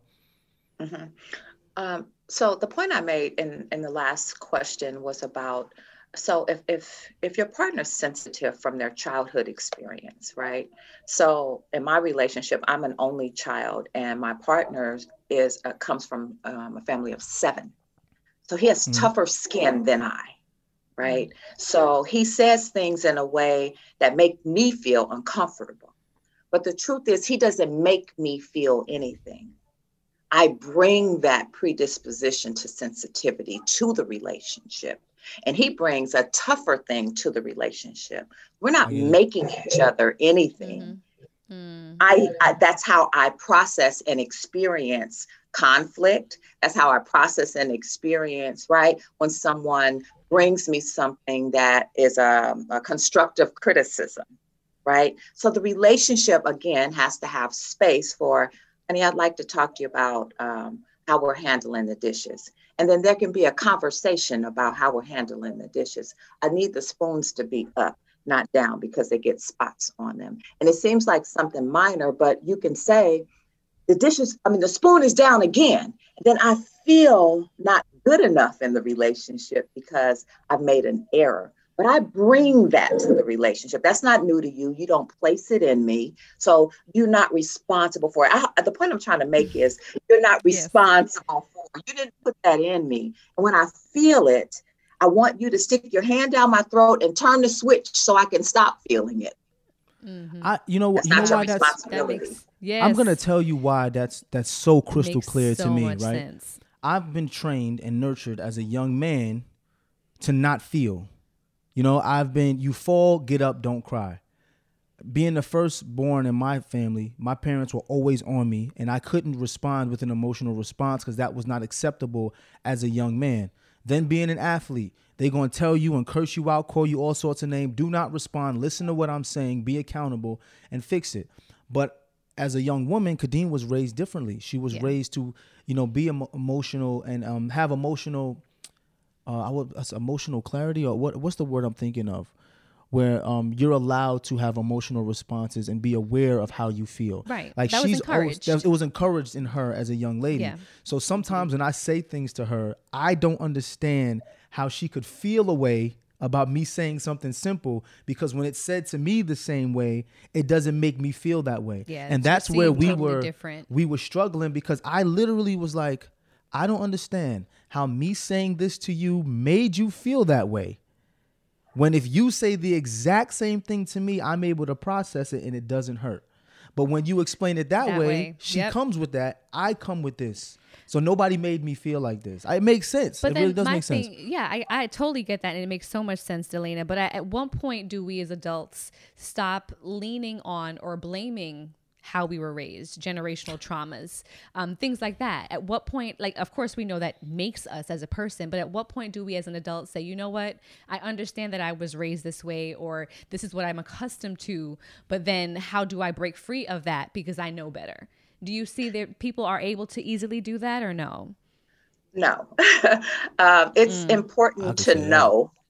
Mm-hmm. Um, so the point I made in, in the last question was about, so if, if, if your partner's sensitive from their childhood experience, right? So in my relationship, I'm an only child, and my partner is, uh, comes from um, a family of seven. So he has mm-hmm. tougher skin than I, right? So he says things in a way that make me feel uncomfortable. But the truth is, he doesn't make me feel anything. I bring that predisposition to sensitivity to the relationship. And he brings a tougher thing to the relationship. We're not yeah. making each other anything. Mm-hmm. Mm-hmm. I, I that's how I process and experience conflict. That's how I process and experience, right? When someone brings me something that is a, a constructive criticism, right? So the relationship, again, has to have space for, honey, I'd like to talk to you about um, how we're handling the dishes. And then there can be a conversation about how we're handling the dishes. I need the spoons to be up. not down because they get spots on them. And it seems like something minor, but you can say the dishes, I mean, the spoon is down again. And then I feel not good enough in the relationship because I've made an error. But I bring that to the relationship. That's not new to you. You don't place it in me. So you're not responsible for it. I, the point I'm trying to make is you're not responsible for it. You didn't put that in me. And when I feel it, I want you to stick your hand down my throat and turn the switch so I can stop feeling it. Mm-hmm. I, you know what? You know why that's, that makes, yes. I'm going to tell you why that's that's so crystal clear so to me, right? Sense. I've been trained and nurtured as a young man to not feel. You know, I've been, you fall, get up, don't cry. Being the firstborn in my family, my parents were always on me, and I couldn't respond with an emotional response because that was not acceptable as a young man. Then being an athlete, they're going to tell you and curse you out, call you all sorts of names. Do not respond. Listen to what I'm saying. Be accountable and fix it. But as a young woman, Kadeen was raised differently. She was yeah. raised to, you know, be em- emotional and um, have emotional Uh, I would, emotional clarity, or what? What's the word I'm thinking of? Where um, you're allowed to have emotional responses and be aware of how you feel. Right. Like that she's was encouraged. Always, it was encouraged in her as a young lady. Yeah. So sometimes when I say things to her, I don't understand how she could feel a way about me saying something simple, because when it's said to me the same way, it doesn't make me feel that way. Yeah, and that's where we totally were different. We were struggling, because I literally was like, I don't understand how me saying this to you made you feel that way. When if you say the exact same thing to me, I'm able to process it and it doesn't hurt. But when you explain it that, that way, way, she yep. comes with that. I come with this. So nobody made me feel like this. It makes sense. But it really does make thing, sense. Yeah, I, I totally get that. And it makes so much sense, Delena. But at, at one point, do we as adults stop leaning on or blaming how we were raised, generational traumas, um, things like that? At what point, like, of course we know that makes us as a person, but at what point do we as an adult say, you know what, I understand that I was raised this way, or this is what I'm accustomed to, but then how do I break free of that because I know better? Do you see that people are able to easily do that, or no? No. um, it's mm. important Obviously, to know. Yeah.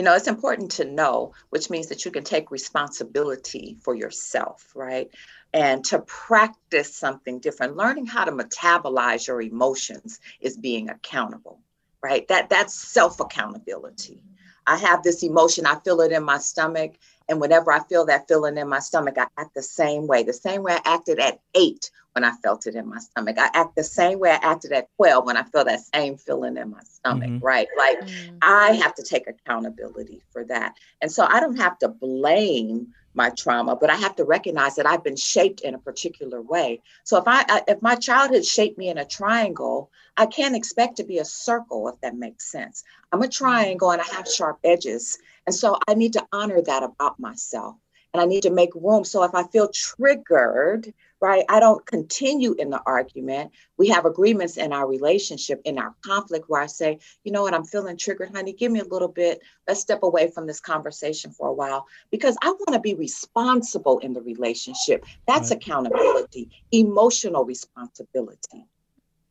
You know, it's important to know, which means that you can take responsibility for yourself, right? And to practice something different. Learning how to metabolize your emotions is being accountable, right? That that's self-accountability. I have this emotion, I feel it in my stomach. And whenever I feel that feeling in my stomach, I act the same way. The same way I acted at eight when I felt it in my stomach. I act the same way I acted at twelve when I feel that same feeling in my stomach, mm-hmm. right? Like mm-hmm. I have to take accountability for that. And so I don't have to blame my trauma, but I have to recognize that I've been shaped in a particular way. So if I, I if my childhood shaped me in a triangle, I can't expect to be a circle, if that makes sense. I'm a triangle and I have sharp edges. And so I need to honor that about myself, and I need to make room. So if I feel triggered, right, I don't continue in the argument. We have agreements in our relationship, in our conflict, where I say, you know what, I'm feeling triggered, honey, give me a little bit. Let's step away from this conversation for a while, because I want to be responsible in the relationship. That's right. Accountability, emotional responsibility.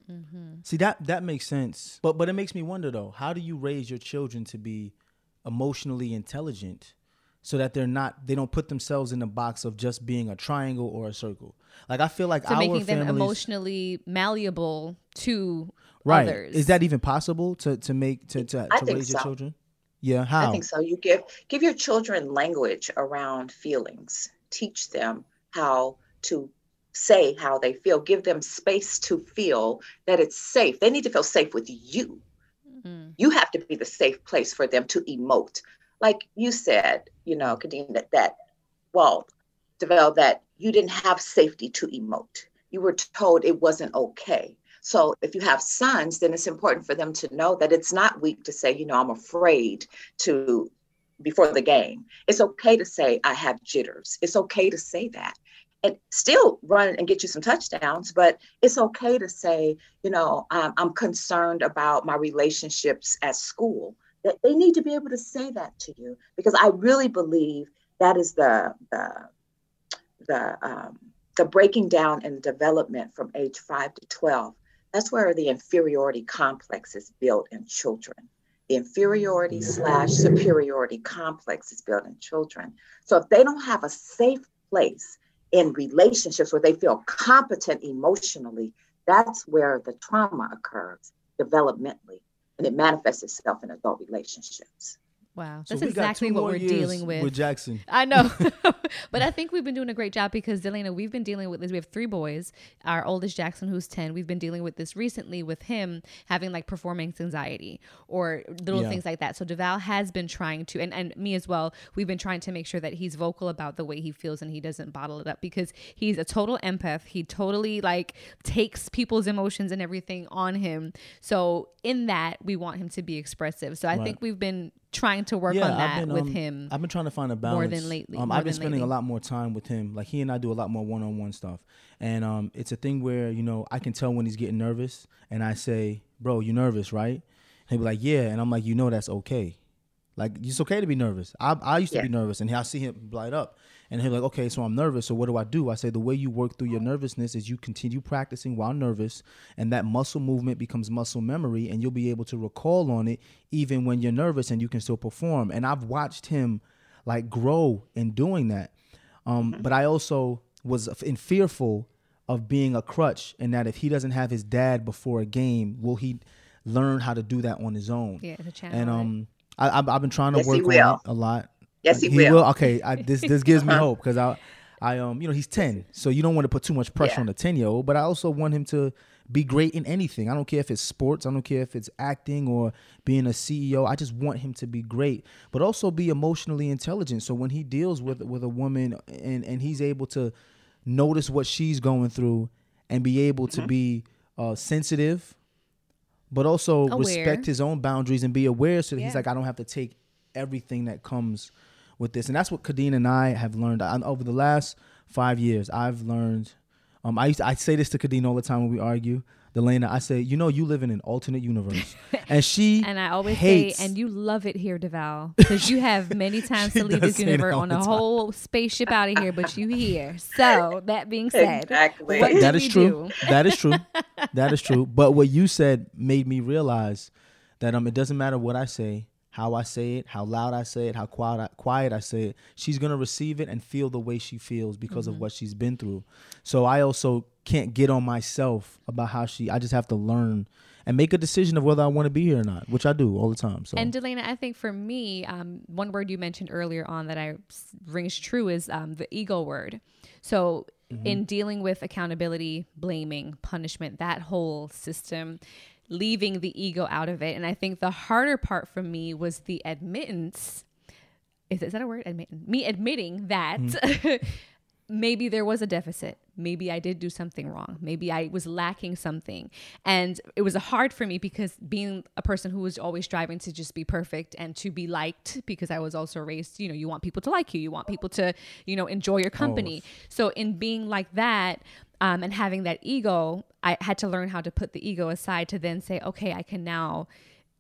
Mm-hmm. See, that that makes sense. But but it makes me wonder, though, how do you raise your children to be emotionally intelligent so that they're not, they don't put themselves in the box of just being a triangle or a circle? Like, I feel like so our making them families, emotionally malleable to right. others. Is that even possible to, to make, to, to, to raise so. your children? Yeah. How? I think so. You give, give your children language around feelings, teach them how to say how they feel, give them space to feel that it's safe. They need to feel safe with you. Mm-hmm. You have to be the safe place for them to emote. Like you said, you know, Kadeen, that, that well, developed that you didn't have safety to emote. You were told it wasn't okay. So if you have sons, then it's important for them to know that it's not weak to say, you know, I'm afraid to, before the game. It's okay to say, I have jitters. It's okay to say that. And still run and get you some touchdowns, but it's okay to say, you know, um, I'm concerned about my relationships at school. That they need to be able to say that to you, because I really believe that is the the the um, the breaking down and development from age five to twelve. That's where the inferiority complex is built in children. The inferiority slash superiority complex is built in children. So if they don't have a safe place in relationships where they feel competent emotionally, that's where the trauma occurs developmentally, and it manifests itself in adult relationships. Wow. That's so exactly what we're dealing with. With Jackson. I know. But I think we've been doing a great job because, Delena, we've been dealing with this. We have three boys. Our oldest, Jackson, who's ten. We've been dealing with this recently with him having like performance anxiety or little yeah. things like that. So DeVal has been trying to, and, and me as well, we've been trying to make sure that he's vocal about the way he feels and he doesn't bottle it up because he's a total empath. He totally like takes people's emotions and everything on him. So in that, we want him to be expressive. So I right. think we've been trying to work yeah, on that been, um, with him. I've been trying to find a balance. More than lately. Um, more I've been spending lately. a lot more time with him. Like he and I do a lot more one-on-one stuff. And um, it's a thing where, you know, I can tell when he's getting nervous and I say, bro, you nervous, right? He'll be like, yeah. And I'm like, you know, that's okay. Like it's okay to be nervous. I, I used yeah. to be nervous and I see him light up and he'll be like, okay, so I'm nervous. So what do I do? I say the way you work through your nervousness is you continue practicing while nervous, and that muscle movement becomes muscle memory, and you'll be able to recall on it even when you're nervous and you can still perform. And I've watched him like grow in doing that. Um, mm-hmm. But I also was in fearful of being a crutch, and that if he doesn't have his dad before a game, will he learn how to do that on his own? Yeah, the channel. And, um, I, I've been trying to yes, work on it a lot. Yes, he, he will. will. Okay, I, this this gives me hope because I, I um, you know, he's ten, so you don't want to put too much pressure yeah. on a ten-year-old. But I also want him to be great in anything. I don't care if it's sports. I don't care if it's acting or being a C E O. I just want him to be great, but also be emotionally intelligent. So when he deals with with a woman and and he's able to notice what she's going through and be able mm-hmm. to be uh, sensitive. But also aware. Respect his own boundaries and be aware so that yeah. he's like, I don't have to take everything that comes with this. And that's what Kadeen and I have learned. I, over the last five years, I've learned, um, I used to, I say this to Kadeen all the time when we argue, Delena, I say, you know, you live in an alternate universe. And she And I always hates, say, and you love it here, DeVal, because you have many times to leave this universe on a time. whole spaceship out of here, but you here. So that being said, exactly. what that is true. Do? That is true. That is true. But what you said made me realize that um, it doesn't matter what I say, how I say it, how loud I say it, how quiet I, quiet I say it. She's going to receive it and feel the way she feels because mm-hmm. of what she's been through. So I also can't get on myself about how she, I just have to learn and make a decision of whether I want to be here or not, which I do all the time. So. And Delena, I think for me, um, one word you mentioned earlier on that I rings true is um, the ego word. So mm-hmm. in dealing with accountability, blaming, punishment, that whole system, leaving the ego out of it. And I think the harder part for me was the admittance. Is, is that a word? Admit- me admitting that mm-hmm. maybe there was a deficit. Maybe I did do something wrong. Maybe I was lacking something. And it was hard for me because being a person who was always striving to just be perfect and to be liked, because I was also raised, you know, you want people to like you. You want people to, you know, enjoy your company. Oh. So in being like that um, and having that ego, I had to learn how to put the ego aside to then say, okay, I can now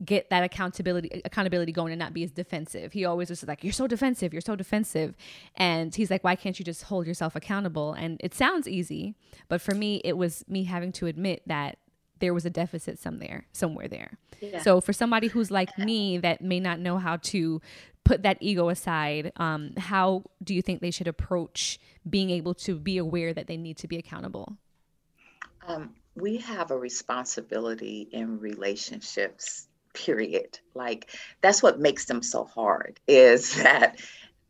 get that accountability accountability going and not be as defensive. He always was like, you're so defensive, you're so defensive. And he's like, why can't you just hold yourself accountable? And it sounds easy, but for me, it was me having to admit that there was a deficit somewhere, somewhere there. Yeah. So for somebody who's like me that may not know how to put that ego aside, um, how do you think they should approach being able to be aware that they need to be accountable? Um, we have a responsibility in relationships, period. Like that's what makes them so hard, is that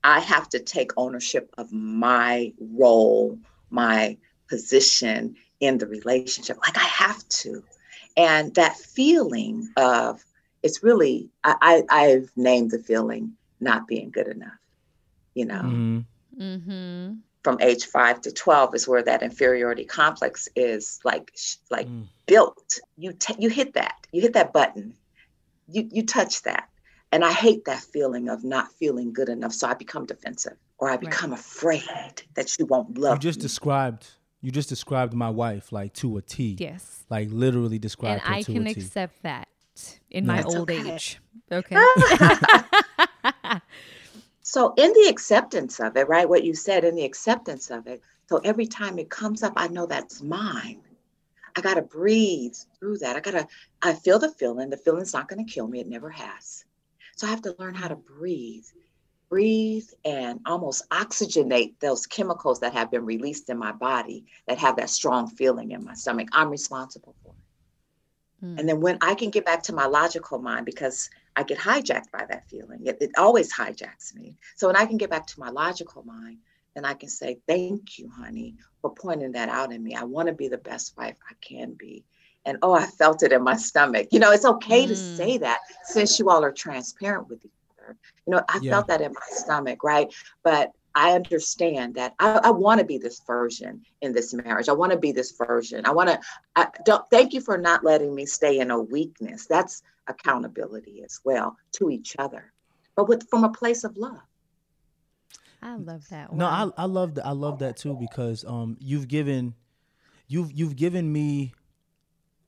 I have to take ownership of my role, my position in the relationship. Like I have to. And that feeling of, it's really, I, I, I've named the feeling not being good enough, you know. Mm-hmm. Mm-hmm. From age five to twelve is where that inferiority complex is like, like mm. built. You, t- you hit that, you hit that button. You you touch that. And I hate that feeling of not feeling good enough. So I become defensive, or I become right. afraid that she won't love you. Just me. described you just described my wife like to a T. Yes. Like literally described and her I to a T. And I can accept that in no, my old okay. age. Okay. So in the acceptance of it, right? What you said, in the acceptance of it. So every time it comes up, I know that's mine. I got to breathe through that. I got to, I feel the feeling. The feeling's not going to kill me. It never has. So I have to learn how to breathe, breathe and almost oxygenate those chemicals that have been released in my body that have that strong feeling in my stomach. I'm responsible for it. Mm. And then when I can get back to my logical mind, because I get hijacked by that feeling, it, it always hijacks me. So when I can get back to my logical mind, then I can say, thank you, honey, for pointing that out in me. I want to be the best wife I can be. And, oh, I felt it in my stomach. You know, it's okay mm. to say that since you all are transparent with each other. You know, I yeah. felt that in my stomach, right? But I understand that I, I want to be this version in this marriage. I want to be this version. I want to, I don't, thank you for not letting me stay in a weakness. That's accountability as well to each other, but with, from a place of love. I love that one. No, I, I love that. I love that too, because um, you've given, you've, you've given me,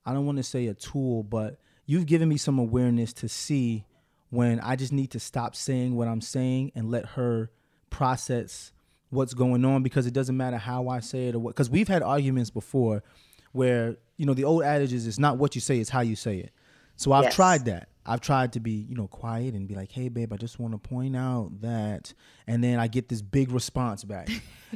I don't want to say a tool, but you've given me some awareness to see when I just need to stop saying what I'm saying and let her process what's going on, because it doesn't matter how I say it or what, because we've had arguments before where, you know, the old adage is it's not what you say, it's how you say it. So I've yes. tried that. I've tried to be, you know, quiet and be like, hey, babe, I just want to point out that. And then I get this big response back.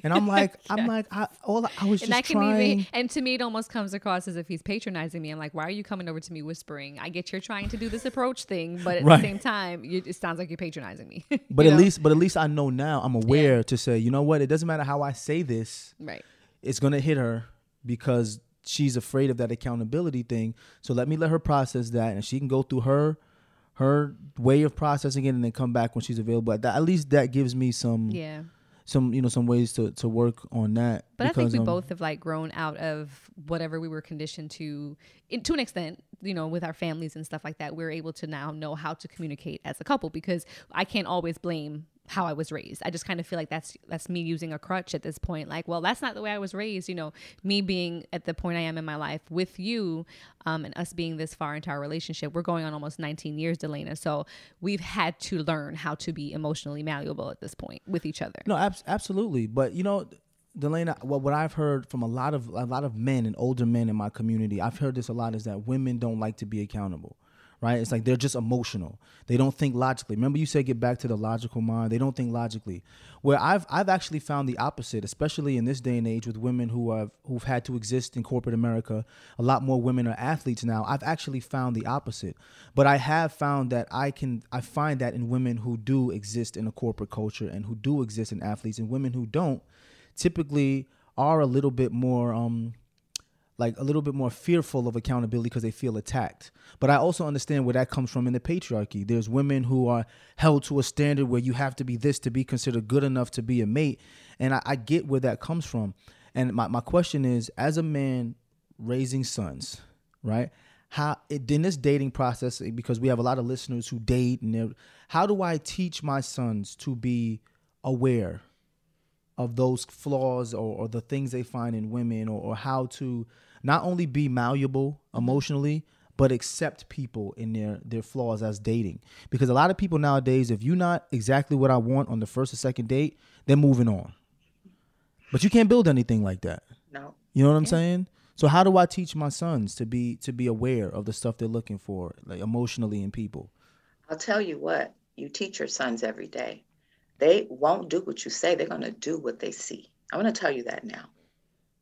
And I'm like, yeah. I'm like, I, all I, I was and just that can trying. Even, and to me, it almost comes across as if he's patronizing me. I'm like, why are you coming over to me whispering? I get you're trying to do this approach thing, but at right. the same time, you, it sounds like you're patronizing me. But at know? least, but at least I know now I'm aware yeah. to say, you know what? It doesn't matter how I say this. Right. It's going to hit her because she's afraid of that accountability thing. So let me let her process that, and she can go through her her way of processing it and then come back when she's available. At, that, at least that gives me some yeah. some, you know, some ways to, to work on that. But because, I think we um, both have like grown out of whatever we were conditioned to, in, to an extent, you know, with our families and stuff like that. We're able to now know how to communicate as a couple, because I can't always blame how I was raised. I just kind of feel like that's that's me using a crutch at this point. Like, well, that's not the way I was raised. You know, me being at the point I am in my life with you, um, and us being this far into our relationship, we're going on almost nineteen years, Delena. So we've had to learn how to be emotionally malleable at this point with each other. No, ab- absolutely. But you know, Delena, what what I've heard from a lot of a lot of men and older men in my community, I've heard this a lot, is that women don't like to be accountable. Right? It's like they're just emotional. They don't think logically. Remember you said get back to the logical mind. They don't think logically. Where I've I've actually found the opposite, especially in this day and age with women who have who've had to exist in corporate America. A lot more women are athletes now. I've actually found the opposite. But I have found that I can I find that in women who do exist in a corporate culture and who do exist in athletes, and women who don't typically are a little bit more um like a little bit more fearful of accountability because they feel attacked. But I also understand where that comes from in the patriarchy. There's women who are held to a standard where you have to be this to be considered good enough to be a mate. And I, I get where that comes from. And my, my question is, as a man raising sons, right? How in this dating process, because we have a lot of listeners who date, and how do I teach my sons to be aware of those flaws or, or the things they find in women, or, or how to not only be malleable emotionally, but accept people in their, their flaws as dating? Because a lot of people nowadays, if you're not exactly what I want on the first or second date, they're moving on. But you can't build anything like that. No. You know what I'm yeah. saying? So how do I teach my sons to be to be aware of the stuff they're looking for, like emotionally in people? I'll tell you what, you teach your sons every day. They won't do what you say. They're going to do what they see. I'm going to tell you that now.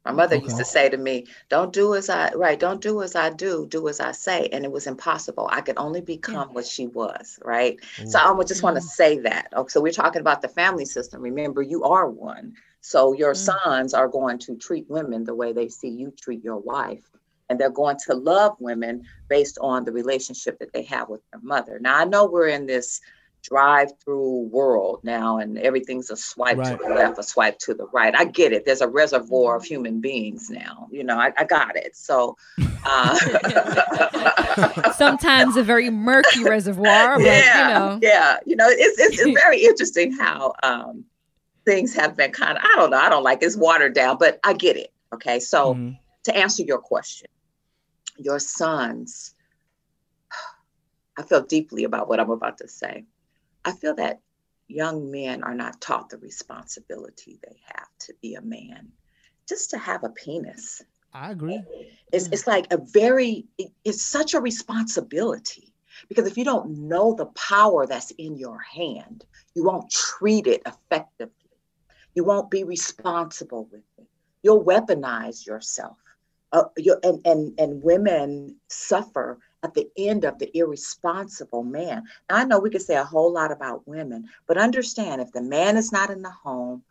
My mother okay. used to say to me, don't do as I, right, don't do as I do, do as I say. And it was impossible. I could only become yeah. what she was, right? Ooh. So I would just want to say that. Okay, so we're talking about the family system. Remember, you are one. So your mm. sons are going to treat women the way they see you treat your wife. And they're going to love women based on the relationship that they have with their mother. Now, I know we're in this drive-through world now, and everything's a swipe right. to the left, a swipe to the right. I get it. There's a reservoir of human beings now. You know, I, I got it. So uh, sometimes a very murky reservoir, but yeah, you know, yeah, you know, it's it's, it's very interesting how um, things have been kind of. I don't know. I don't like it's watered down, but I get it. Okay, so mm-hmm. to answer your question, your sons. I feel deeply about what I'm about to say. I feel that young men are not taught the responsibility they have to be a man, just to have a penis, I agree. It's, it's like a very, it, it's such a responsibility, because if you don't know the power that's in your hand, you won't treat it effectively. You won't be responsible with it. You'll weaponize yourself. Uh, you're, and, and, and women suffer at the end of the irresponsible man. Now, I know we could say a whole lot about women, but understand, if the man is not in the home,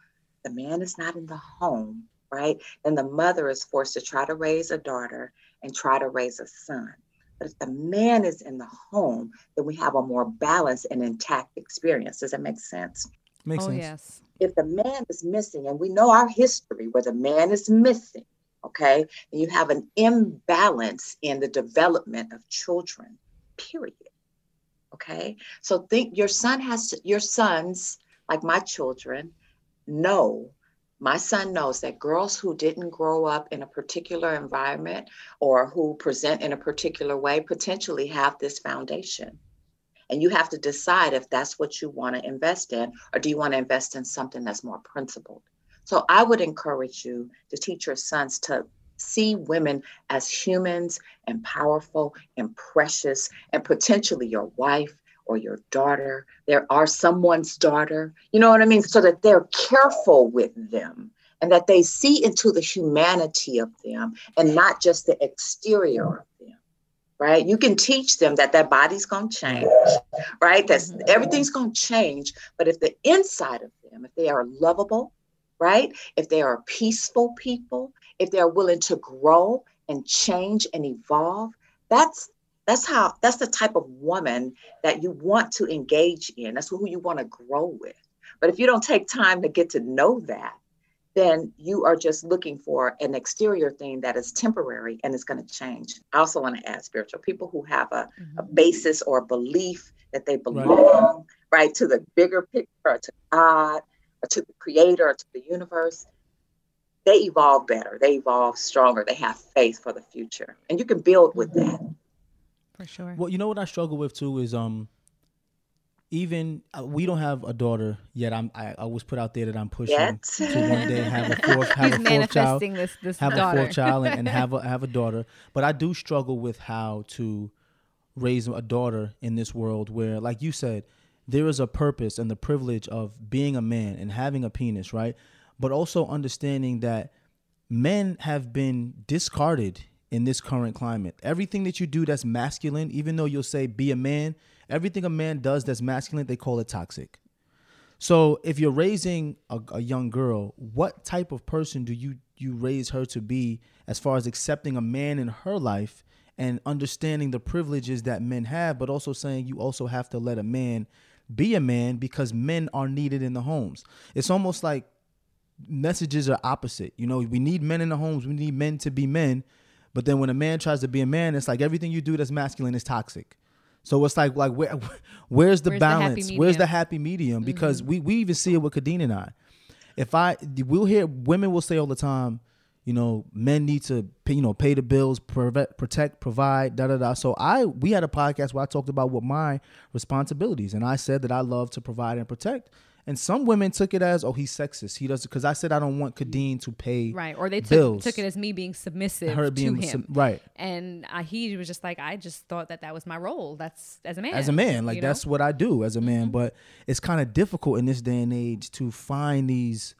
the man is not in the home, right? Then the mother is forced to try to raise a daughter and try to raise a son. But if the man is in the home, then we have a more balanced and intact experience. Does that make sense? Makes oh, sense. Yes. If the man is missing, and we know our history where the man is missing, okay, and you have an imbalance in the development of children, period. Okay, so think your son has to, your sons, like my children, know, my son knows that girls who didn't grow up in a particular environment or who present in a particular way potentially have this foundation. And you have to decide if that's what you want to invest in, or do you want to invest in something that's more principled? So I would encourage you to teach your sons to see women as humans and powerful and precious, and potentially your wife or your daughter. There are someone's daughter, you know what I mean? So that they're careful with them and that they see into the humanity of them and not just the exterior of them, right? You can teach them that that body's going to change, right? That's, everything's going to change. But if the inside of them, if they are lovable, right? If they are peaceful people, if they're willing to grow and change and evolve, that's that's how that's the type of woman that you want to engage in. That's who you want to grow with. But if you don't take time to get to know that, then you are just looking for an exterior thing that is temporary and it's going to change. I also want to add spiritual people who have a, mm-hmm. a basis or a belief that they belong, right, right to the bigger picture, or to God, or to the creator, or to the universe. They evolve better. They evolve stronger. They have faith for the future. And you can build with that. For sure. Well, you know what I struggle with too is um, even uh, we don't have a daughter yet. I'm, I I was put out there that I'm pushing yet? to one day have a fourth, have He's a fourth child, this, this have daughter. a fourth child, and, and have a have a daughter. But I do struggle with how to raise a daughter in this world where, like you said, there is a purpose and the privilege of being a man and having a penis, right? But also understanding that men have been discarded in this current climate. Everything that you do that's masculine, even though you'll say be a man, everything a man does that's masculine, they call it toxic. So if you're raising a, a young girl, what type of person do you, you raise her to be as far as accepting a man in her life and understanding the privileges that men have, but also saying you also have to let a man be a man because men are needed in the homes. It's almost like messages are opposite. You know, we need men in the homes. We need men to be men. But then when a man tries to be a man, it's like everything you do that's masculine is toxic. So it's like, like where, where's the where's balance? The where's the happy medium? Because mm-hmm. we, we even see it with Kadeen and I. If I, we'll hear, women will say all the time, you know, men need to, pay, you know, pay the bills, protect, provide, da, da, da. So I, we had a podcast where I talked about what my responsibilities, and I said that I love to provide and protect. And some women took it as, oh, he's sexist. He doesn't, because I said I don't want Kadeen to pay right, or they took, took it as me being submissive her being to him, sub- right? And uh, he was just like, I just thought that that was my role. That's as a man, as a man, like that's know? what I do as a man. Mm-hmm. But it's kind of difficult in this day and age to find these,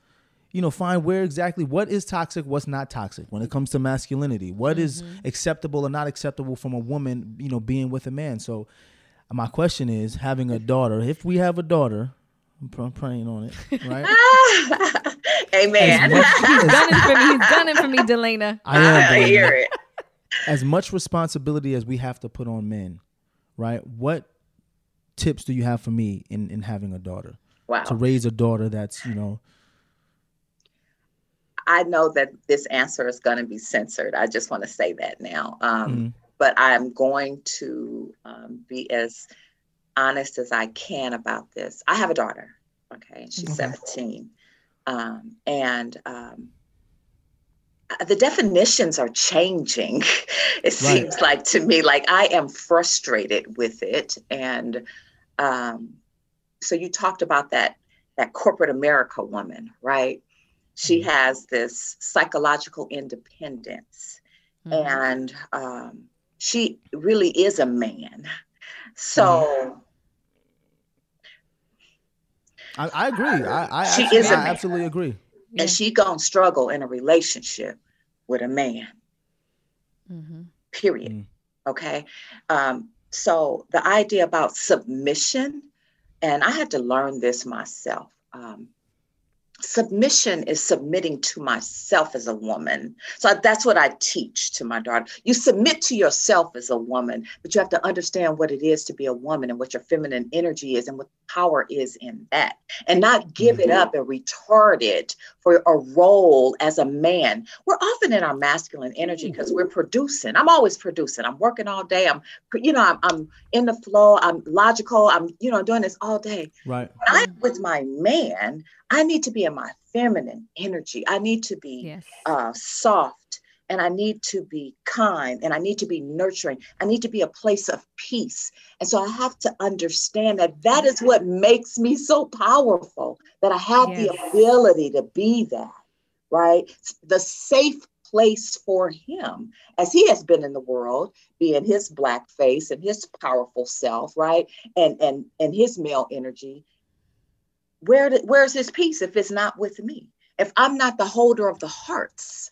you know, find where exactly what is toxic, what's not toxic when it comes to masculinity. What mm-hmm. is acceptable or not acceptable from a woman, you know, being with a man. So my question is, having a daughter, if we have a daughter. I'm praying on it, right? Amen. Much, He's done it for me. He's done it for me, Delena. I, am, I hear it. As much responsibility as we have to put on men, right? What tips do you have for me in, in having a daughter? Wow. To raise a daughter that's, you know. I know that this answer is going to be censored. I just want to say that now. Um, mm-hmm. But I'm going to um, be as honest as I can about this. I have a daughter, okay? She's okay. seventeen. Um, and um, the definitions are changing, it right. seems like to me. Like, I am frustrated with it. And um, so you talked about that, that corporate America woman, right? She has this psychological independence, mm-hmm. and um, she really is a man. So I, I agree. I, I, she actually, is a I man. absolutely agree. And yeah. she gonna struggle in a relationship with a man. Mm-hmm. Period. Mm-hmm. Okay. Um, so the idea about submission, and I had to learn this myself. Um, Submission is submitting to myself as a woman. So that's what I teach to my daughter. You submit to yourself as a woman, but you have to understand what it is to be a woman and what your feminine energy is and what power is in that. And not give mm-hmm. it up and retard it for a role as a man. We're often in our masculine energy because mm-hmm. we're producing. I'm always producing. I'm working all day. I'm, you know, I'm, I'm in the flow. I'm logical. I'm, you know, doing this all day. Right. When I'm with my man, I need to be in my feminine energy. I need to be yes. uh, soft, and I need to be kind, and I need to be nurturing. I need to be a place of peace. And so I have to understand that that is what makes me so powerful, that I have yes. the ability to be that, right? The safe place for him, as he has been in the world, being his black face and his powerful self, right? And, and, and his male energy. Where where's his peace if it's not with me? If I'm not the holder of the hearts,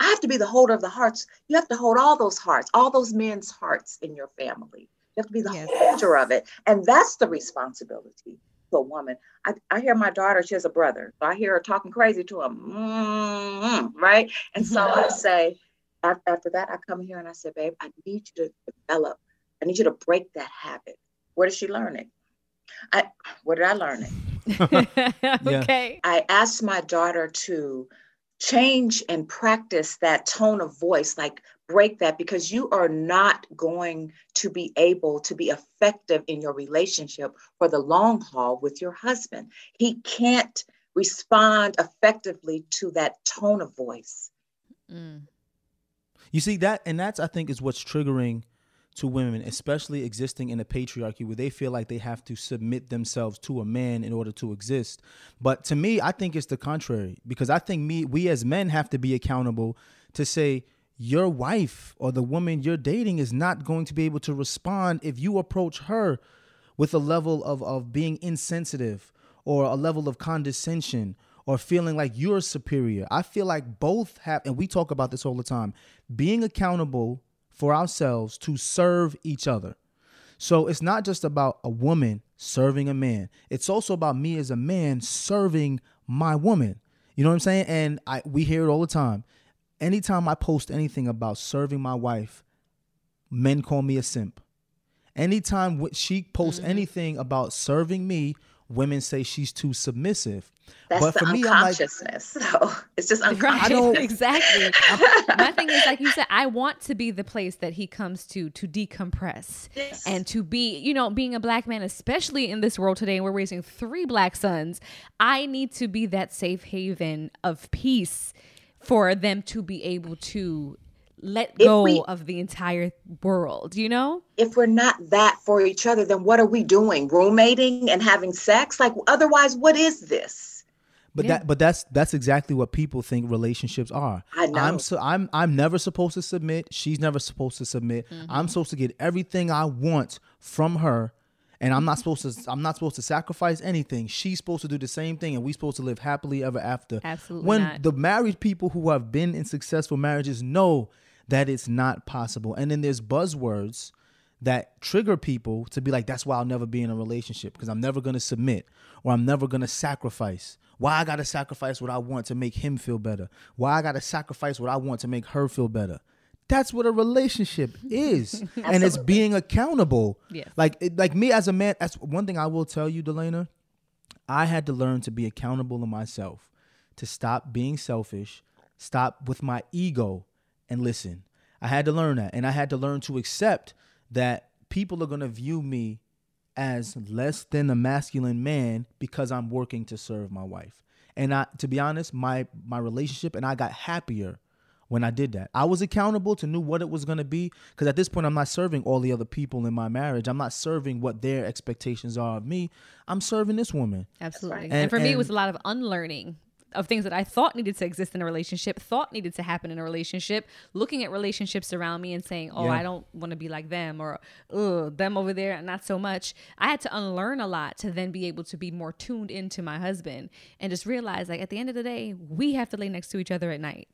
I have to be the holder of the hearts. You have to hold all those hearts, all those men's hearts in your family. You have to be the yes. holder of it. And that's the responsibility to a woman. I, I hear my daughter, she has a brother. So I hear her talking crazy to him, mm-hmm, right? And so yeah. I say, after that, I come here and I say, babe, I need you to develop. I need you to break that habit. Where did she learn it? I, where did I learn it? Okay. I asked my daughter to change and practice that tone of voice, like break that, because you are not going to be able to be effective in your relationship for the long haul with your husband. He can't respond effectively to that tone of voice. Mm. You see that, and that's, I think, is what's triggering to women, especially existing in a patriarchy where they feel like they have to submit themselves to a man in order to exist. But to me, I think it's the contrary, because I think me, we as men have to be accountable to say your wife or the woman you're dating is not going to be able to respond if you approach her with a level of, of being insensitive or a level of condescension or feeling like you're superior. I feel like both have, and we talk about this all the time, being accountable for ourselves to serve each other. So it's not just about a woman serving a man. It's also about me as a man serving my woman. You know what I'm saying? And I, we hear it all the time. Anytime I post anything about serving my wife, men call me a simp. Anytime she posts mm-hmm. anything about serving me, women say she's too submissive. That's but for the me, unconsciousness. I'm like, so it's just unconscious. Exactly. My thing is, like you said, I want to be the place that he comes to to decompress yes. and to be, you know, being a black man, especially in this world today, and we're raising three black sons. I need to be that safe haven of peace for them to be able to let go we, of the entire world, you know? If we're not that for each other, then what are we doing? Roommating and having sex? Like, otherwise, what is this? But yeah. that, but that's that's exactly what people think relationships are. I know. I'm so I'm I'm never supposed to submit. She's never supposed to submit. Mm-hmm. I'm supposed to get everything I want from her, and I'm not supposed to I'm not supposed to sacrifice anything. She's supposed to do the same thing, and we're supposed to live happily ever after. Absolutely. When not. The married people who have been in successful marriages know that it's not possible. And then there's buzzwords that trigger people to be like, that's why I'll never be in a relationship, because I'm never going to submit, or I'm never going to sacrifice. Why I got to sacrifice what I want to make him feel better? Why I got to sacrifice what I want to make her feel better? That's what a relationship is. And it's being accountable. Yeah. Like, like me as a man, that's one thing I will tell you, Delena. I had to learn to be accountable to myself, to stop being selfish, stop with my ego, and listen. I had to learn that. And I had to learn to accept that people are going to view me as less than a masculine man because I'm working to serve my wife. And I, to be honest, my, my relationship, and I got happier when I did that. I was accountable to knew what it was going to be, because at this point, I'm not serving all the other people in my marriage. I'm not serving what their expectations are of me. I'm serving this woman. Absolutely. And, and for and, me, it was a lot of unlearning. of things that I thought needed to exist in a relationship, thought needed to happen in a relationship, looking at relationships around me and saying, oh, yeah. I don't want to be like them, or ugh, them over there, not so much. I had to unlearn a lot to then be able to be more tuned into my husband and just realize, like, at the end of the day, we have to lay next to each other at night.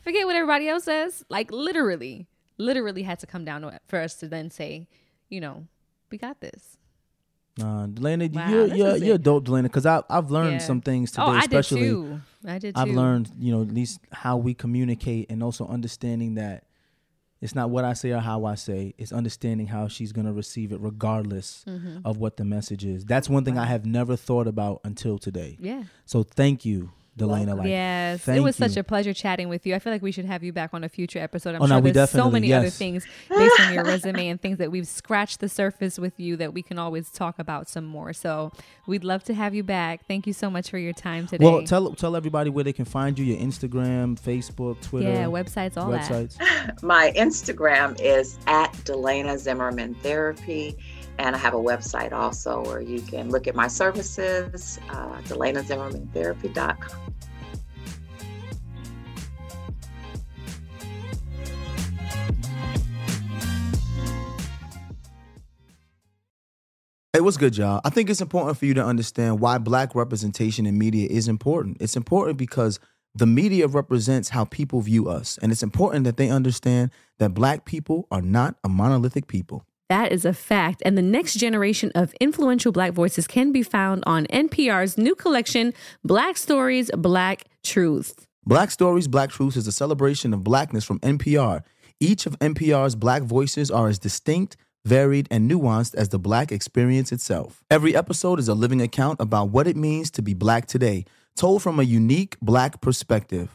Forget what everybody else says. Like, literally, literally had to come down to it for us to then say, you know, we got this. Nah, uh, Delena, wow, you're, you're, you're dope, Delena, because I've learned yeah. some things today, oh, I especially. Did too. I did too. I've learned, you know, at least how we communicate, and also understanding that it's not what I say or how I say. It's understanding how she's going to receive it regardless mm-hmm. of what the message is. That's one thing wow. I have never thought about until today. Yeah. So thank you, Delena. Like, yes, thank it was you. Such a pleasure chatting with you. I feel like we should have you back on a future episode. I'm oh, sure no, there's so many yes. other things based on your resume and things that we've scratched the surface with you that we can always talk about some more. So we'd love to have you back. Thank you so much for your time today. Well, tell tell everybody where they can find you, your Instagram, Facebook, Twitter. Yeah, websites, all websites. that. My Instagram is at Delena Zimmerman Therapy. And I have a website also where you can look at my services, uh, Delena Zimmerman Therapy dot com. Hey, what's good, y'all? I think it's important for you to understand why Black representation in media is important. It's important because the media represents how people view us. And it's important that they understand that Black people are not a monolithic people. That is a fact. And the next generation of influential Black voices can be found on N P R's new collection, Black Stories, Black Truth. Black Stories, Black Truth is a celebration of Blackness from N P R. Each of N P R's Black voices are as distinct, varied, and nuanced as the Black experience itself. Every episode is a living account about what it means to be Black today, told from a unique Black perspective.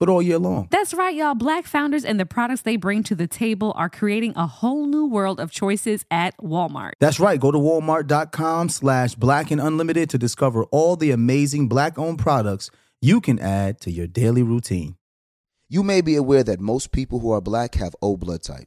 but all year long. That's right, y'all. Black founders and the products they bring to the table are creating a whole new world of choices at Walmart. That's right. Go to walmart.com slash black and unlimited to discover all the amazing Black-owned products you can add to your daily routine. You may be aware that most people who are Black have O blood type.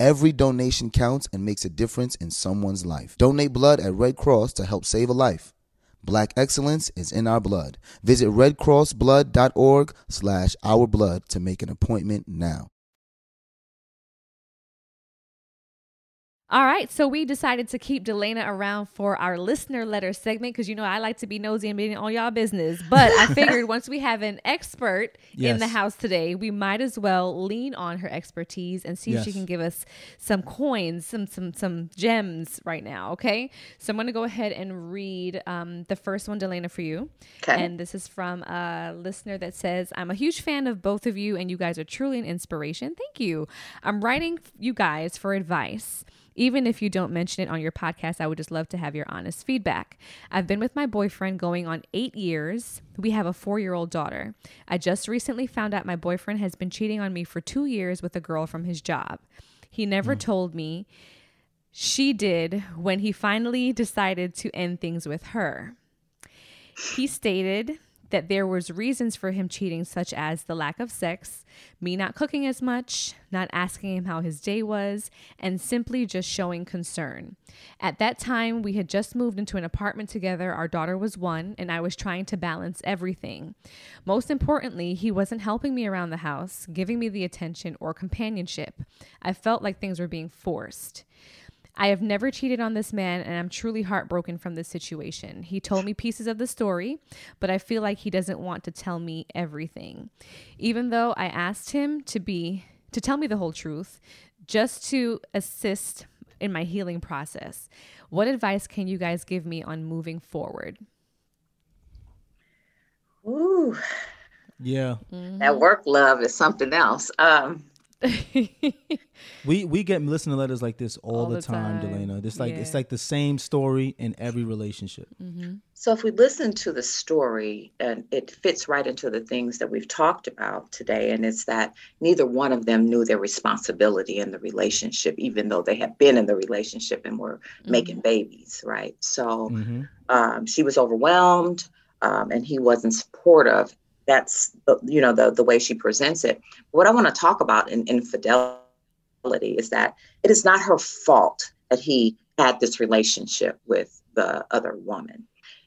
Every donation counts and makes a difference in someone's life. Donate blood at Red Cross to help save a life. Black excellence is in our blood. Visit redcrossblood.org slash ourblood to make an appointment now. All right, so we decided to keep Delena around for our listener letter segment because, you know, I like to be nosy and be on y'all business. But I figured once we have an expert yes. in the house today, we might as well lean on her expertise and see yes. if she can give us some coins, some some some gems right now, okay? So I'm going to go ahead and read um, the first one, Delena, for you. Okay. And this is from a listener that says, I'm a huge fan of both of you, and you guys are truly an inspiration. Thank you. I'm writing you guys for advice. Even if you don't mention it on your podcast, I would just love to have your honest feedback. I've been with my boyfriend going on eight years. We have a four-year-old daughter. I just recently found out my boyfriend has been cheating on me for two years with a girl from his job. He never mm. told me. She did when he finally decided to end things with her. He stated that there was reasons for him cheating, such as the lack of sex, me not cooking as much, not asking him how his day was, and simply just showing concern. At that time, we had just moved into an apartment together. Our daughter was one, and I was trying to balance everything. Most importantly, he wasn't helping me around the house, giving me the attention or companionship. I felt like things were being forced. I have never cheated on this man, and I'm truly heartbroken from this situation. He told me pieces of the story, but I feel like he doesn't want to tell me everything. Even though I asked him to be to tell me the whole truth, just to assist in my healing process. What advice can you guys give me on moving forward? Ooh. Yeah. Mm-hmm. That work love is something else. Um we we get listener letters like this all, all the, the time, time, Delena. It's like yeah. it's like the same story in every relationship. Mm-hmm. So if we listen to the story, and it fits right into the things that we've talked about today, and it's that neither one of them knew their responsibility in the relationship, even though they had been in the relationship and were mm-hmm. making babies, right? So mm-hmm. um, she was overwhelmed, um, and he wasn't supportive. That's, you know, the, the way she presents it. What I want to talk about in infidelity is that it is not her fault that he had this relationship with the other woman.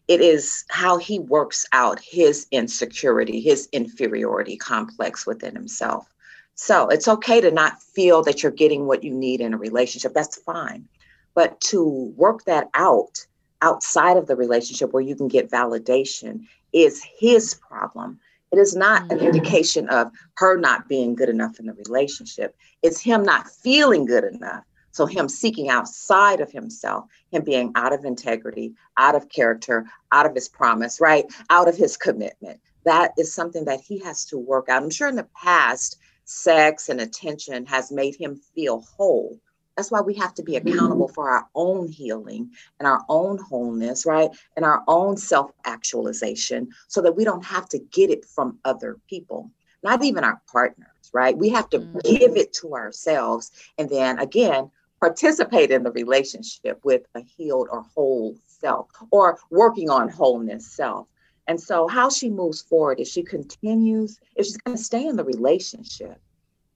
It is how he works out his insecurity, his inferiority complex within himself. So it's okay to not feel that you're getting what you need in a relationship. That's fine. But to work that out outside of the relationship where you can get validation is his problem. It is not an indication of her not being good enough in the relationship. It's him not feeling good enough. So him seeking outside of himself, him being out of integrity, out of character, out of his promise, right? Out of his commitment. That is something that he has to work out. I'm sure in the past, sex and attention has made him feel whole. That's why we have to be accountable for our own healing and our own wholeness, right? And our own self-actualization so that we don't have to get it from other people, not even our partners, right? We have to mm-hmm. give it to ourselves and then again, participate in the relationship with a healed or whole self or working on wholeness self. And so how she moves forward, if she continues, if she's going to stay in the relationship,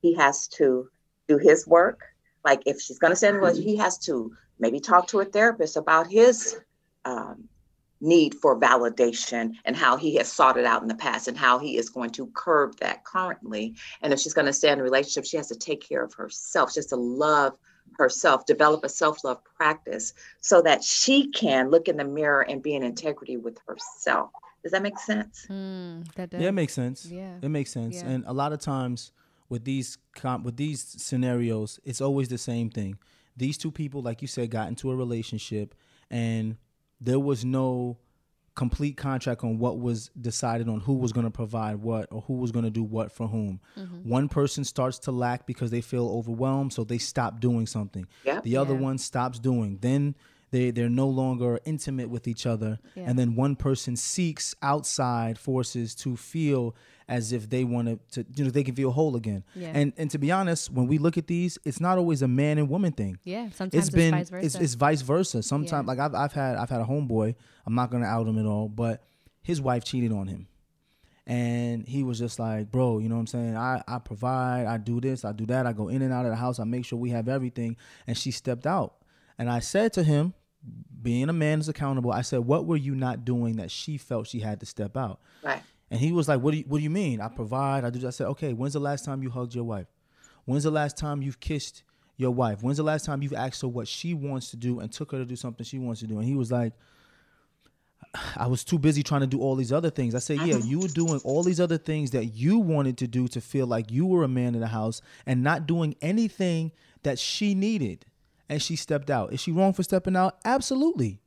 he has to do his work. Like if she's going to send, well, he has to maybe talk to a therapist about his um, need for validation and how he has sought it out in the past and how he is going to curb that currently. And if she's going to stay in a relationship, she has to take care of herself, she has to love herself, develop a self-love practice so that she can look in the mirror and be in integrity with herself. Does that make sense? Mm, that does. Yeah, it makes sense. Yeah, it makes sense. Yeah. And a lot of times, With these com- with these scenarios, it's always the same thing. These two people, like you said, got into a relationship and there was no complete contract on what was decided on who was going to provide what or who was going to do what for whom. Mm-hmm. One person starts to lack because they feel overwhelmed, so they stop doing something. Yep. The other yeah. one stops doing. Then they, they're no longer intimate with each other. Yeah. And then one person seeks outside forces to feel as if they want to, you know, they can feel whole again. Yeah. And and to be honest, when we look at these, it's not always a man and woman thing. Yeah, sometimes it's, been, it's vice versa. It's, it's vice versa. Sometimes, yeah. like I've I've had I've had a homeboy. I'm not gonna out him at all, but his wife cheated on him, and he was just like, bro, you know what I'm saying? I I provide, I do this, I do that, I go in and out of the house, I make sure we have everything, and she stepped out, and I said to him, being a man is accountable. I said, what were you not doing that she felt she had to step out? Right. And he was like, what do you, what do you mean? I provide, I do. I said, okay, when's the last time you hugged your wife? When's the last time you've kissed your wife, when's the last time you've asked her what she wants to do and took her to do something she wants to do? And he was like, I was too busy trying to do all these other things. I said, yeah, you were doing all these other things that you wanted to do to feel like you were a man in the house and not doing anything that she needed. And she stepped out. Is she wrong for stepping out? Absolutely.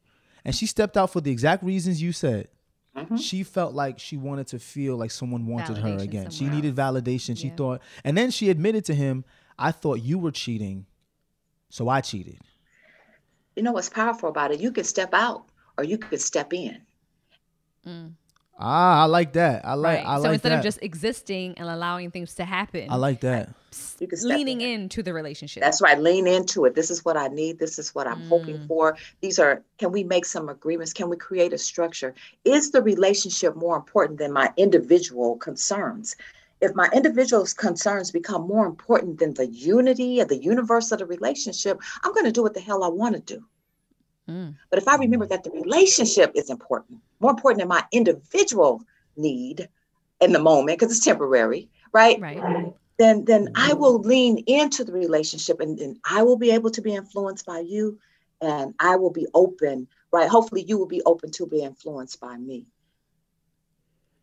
And she stepped out for the exact reasons you said. Mm-hmm. She felt like she wanted to feel like someone wanted validation her again. She needed validation. Yeah. She thought, and then she admitted to him, I thought you were cheating, so I cheated. You know what's powerful about it? You can step out or you could step in. Mm. Ah, I like that. I like, right. I like that. So instead that. of just existing and allowing things to happen. I like that. You can step leaning in. into the relationship. That's right. Lean into it. This is what I need. This is what I'm mm. hoping for. These are, can we make some agreements? Can we create a structure? Is the relationship more important than my individual concerns? If my individual's concerns become more important than the unity of the universe of the relationship, I'm going to do what the hell I want to do. Mm. But if I remember that the relationship is important, more important than my individual need in the moment, because it's temporary, right? Right. Then, then I will lean into the relationship, and, and I will be able to be influenced by you, and I will be open, right? Hopefully you will be open to be influenced by me.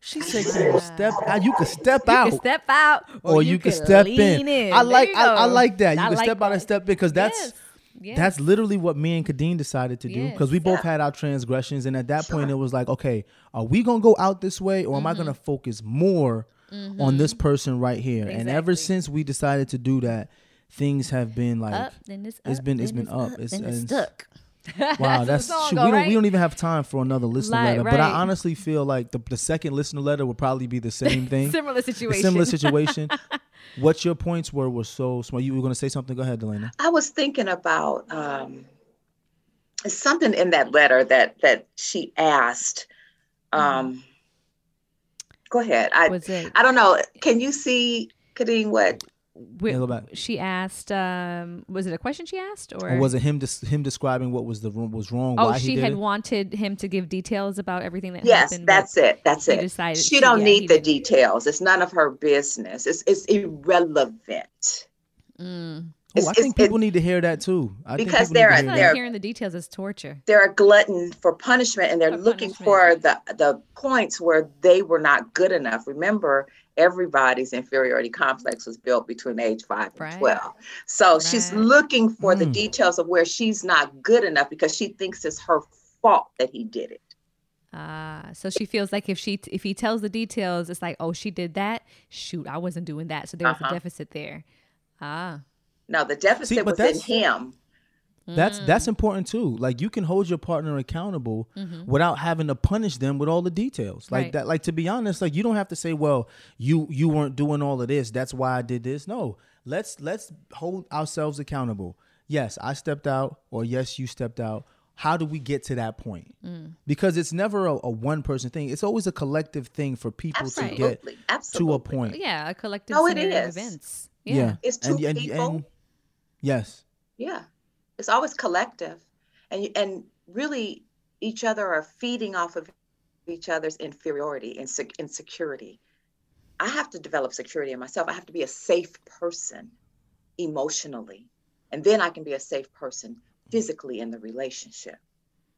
She said, yeah. step out. You could step you out. You can step out. Or, or you, you can step in. in. I like I, I like that. You I can like step that. out and step in, because that's yes. Yes. that's literally what me and Kadeen decided to do, because yes. we both yeah. had our transgressions. And at that sure. point, it was like, okay, are we going to go out this way, or mm-hmm. am I going to focus more mm-hmm. on this person right here? Exactly. And ever since we decided to do that, things have been like, up, then it's, up, it's been, it's then been it's up. up. It's, then it's, it's stuck. Wow, that's song, we, don't, right? we don't even have time for another listener like, letter, right. but I honestly feel like the, the second listener letter would probably be the same thing. Similar situation. Similar situation. What your points were were so small. You were going to say something. Go ahead, Delena. I was thinking about um, something in that letter that that she asked. Um, mm. Go ahead. I was it? I don't know. Can you see, Kadeen? What? Yeah, she asked, um, was it a question she asked, or, or was it him des- him describing what was the was wrong? Oh, why she he did had it? wanted him to give details about everything that yes, happened. Yes, that's it. That's it. Decided she, she don't yeah, need the details. It. It's none of her business. It's it's irrelevant. Mm. It's, Ooh, I it's, think people need to hear that too. I because they're hear they're hearing the details is torture. They're a glutton for punishment, and they're for looking punishment. for the the points where they were not good enough. Remember, everybody's inferiority complex was built between age five and right. twelve. So right. she's looking for mm. the details of where she's not good enough, because she thinks it's her fault that he did it. Ah, uh, so she feels like if she if he tells the details, it's like, oh, she did that. Shoot, I wasn't doing that. So there was uh-huh. a deficit there. Ah. No, the deficit See, was in him. That's mm. that's important too. Like, you can hold your partner accountable mm-hmm. without having to punish them with all the details. Like right. that. Like, to be honest, like, you don't have to say, "Well, you you weren't doing all of this. That's why I did this." No, let's let's hold ourselves accountable. Yes, I stepped out, or yes, you stepped out. How do we get to that point? Mm. Because it's never a, a one person thing. It's always a collective thing for people Absolutely. to get Absolutely. to a point. Yeah, a collective. No, it is. Events. Yeah. yeah, it's two and, and, people. And, Yes. Yeah. It's always collective, and and really each other are feeding off of each other's inferiority and inse- insecurity. I have to develop security in myself. I have to be a safe person emotionally, and then I can be a safe person physically in the relationship.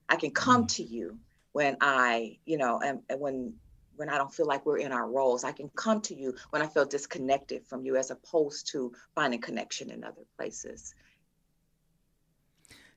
I can come to you when I, you know, and, and when when I don't feel like we're in our roles. I can come to you when I feel disconnected from you, as opposed to finding connection in other places.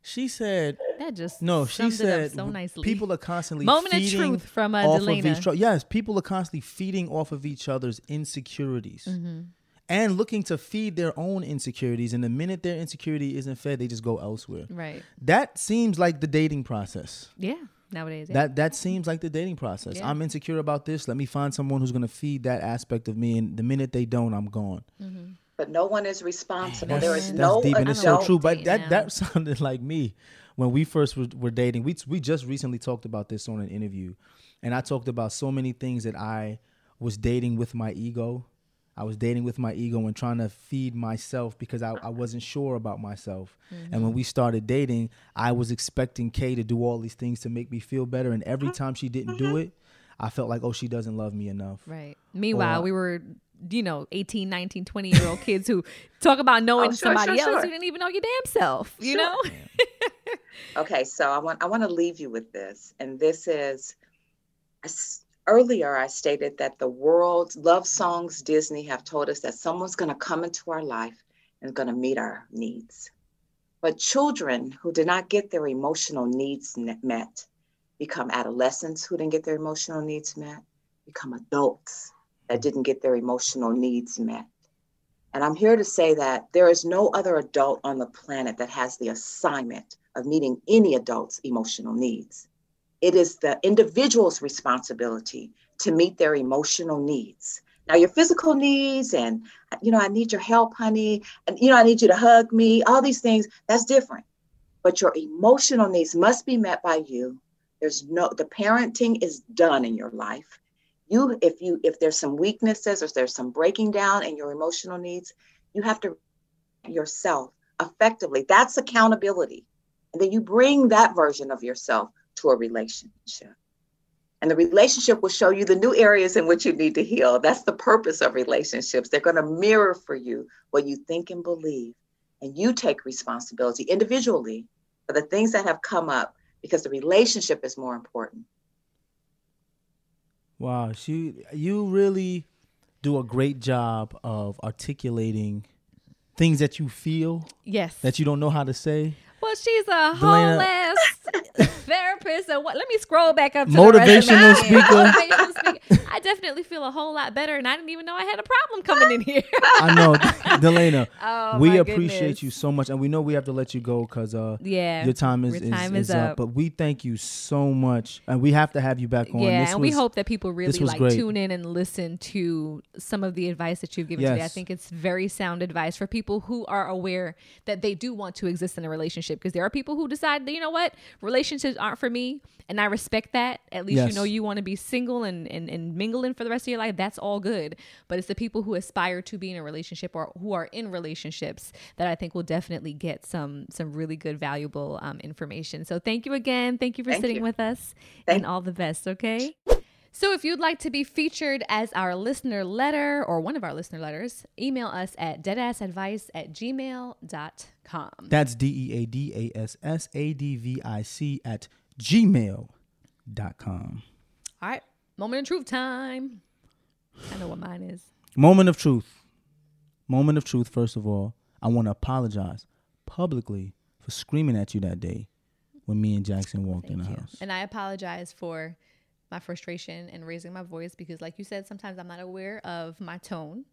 She said, that just no, she said, so nicely. People are constantly Moment feeding of truth from, uh, off Delena. of each other. Yes, people are constantly feeding off of each other's insecurities mm-hmm. and looking to feed their own insecurities. And the minute their insecurity isn't fed, they just go elsewhere. Right. That seems like the dating process. Yeah. Nowadays, yeah. that that seems like the dating process. Yeah. I'm insecure about this. Let me find someone who's going to feed that aspect of me. And the minute they don't, I'm gone. Mm-hmm. But no one is responsible. That's, there is that's no deep, and it's so true. But that, that sounded like me when we first were, were dating. We we just recently talked about this on an interview, and I talked about so many things that I was dating with my ego. I was dating with my ego and trying to feed myself, because I, I wasn't sure about myself. Mm-hmm. And when we started dating, I was expecting Kay to do all these things to make me feel better. And every time she didn't do it, I felt like, oh, she doesn't love me enough. Right. Meanwhile, or, we were, you know, eighteen, nineteen, twenty year old kids who talk about knowing oh, sure, somebody sure, else sure. who didn't even know your damn self, you sure. know? Okay. So I want, I want to leave you with this. And this is, I, earlier I stated that the world's love songs, Disney, have told us that someone's going to come into our life and going to meet our needs. But children who did not get their emotional needs met become adolescents who didn't get their emotional needs met, become adults that didn't get their emotional needs met. And I'm here to say that there is no other adult on the planet that has the assignment of meeting any adult's emotional needs. It is the individual's responsibility to meet their emotional needs. Now, your physical needs and, you know, I need your help, honey. And, you know, I need you to hug me. All these things, that's different. But your emotional needs must be met by you. There's no, the parenting is done in your life. You, if you, if there's some weaknesses or if there's some breaking down in your emotional needs, you have to yourself effectively. That's accountability. And then you bring that version of yourself to a relationship. And the relationship will show you the new areas in which you need to heal. That's the purpose of relationships. They're going to mirror for you what you think and believe. And you take responsibility individually for the things that have come up because the relationship is more important. Wow. She, you really do a great job of articulating things that you feel. Yes. That you don't know how to say. Well, she's a whole ass therapist. And what? Let me scroll back up to motivational speaker. Motivational speaker. I definitely feel a whole lot better, and I didn't even know I had a problem coming in here. I know, Delena. Oh, we appreciate goodness. you so much, and we know we have to let you go because uh, yeah, your time is, is, time is, is up. up. But we thank you so much, and we have to have you back on. Yeah, this and was, we hope that people really like great. tune in and listen to some of the advice that you've given yes. today. I think it's very sound advice for people who are aware that they do want to exist in a relationship, because there are people who decide that, you know what, relationships aren't for me, and I respect that. At least yes. you know you want to be single and, and, and mingling for the rest of your life. That's all good. But it's the people who aspire to be in a relationship or who are in relationships that I think will definitely get some some really good, valuable um, information. So thank you again. Thank you for thank sitting you. with us thank and all the best. Okay. So if you'd like to be featured as our listener letter or one of our listener letters, email us at deadassadvice at gmail dot com. That's D E A D A S S A D V I C at gmail dot com. All right. Moment of truth time. I know what mine is. Moment of truth. Moment of truth. First of all, I want to apologize publicly for screaming at you that day when me and Jackson walked Thank in the you. house. And I apologize for my frustration and raising my voice, because like you said, sometimes I'm not aware of my tone.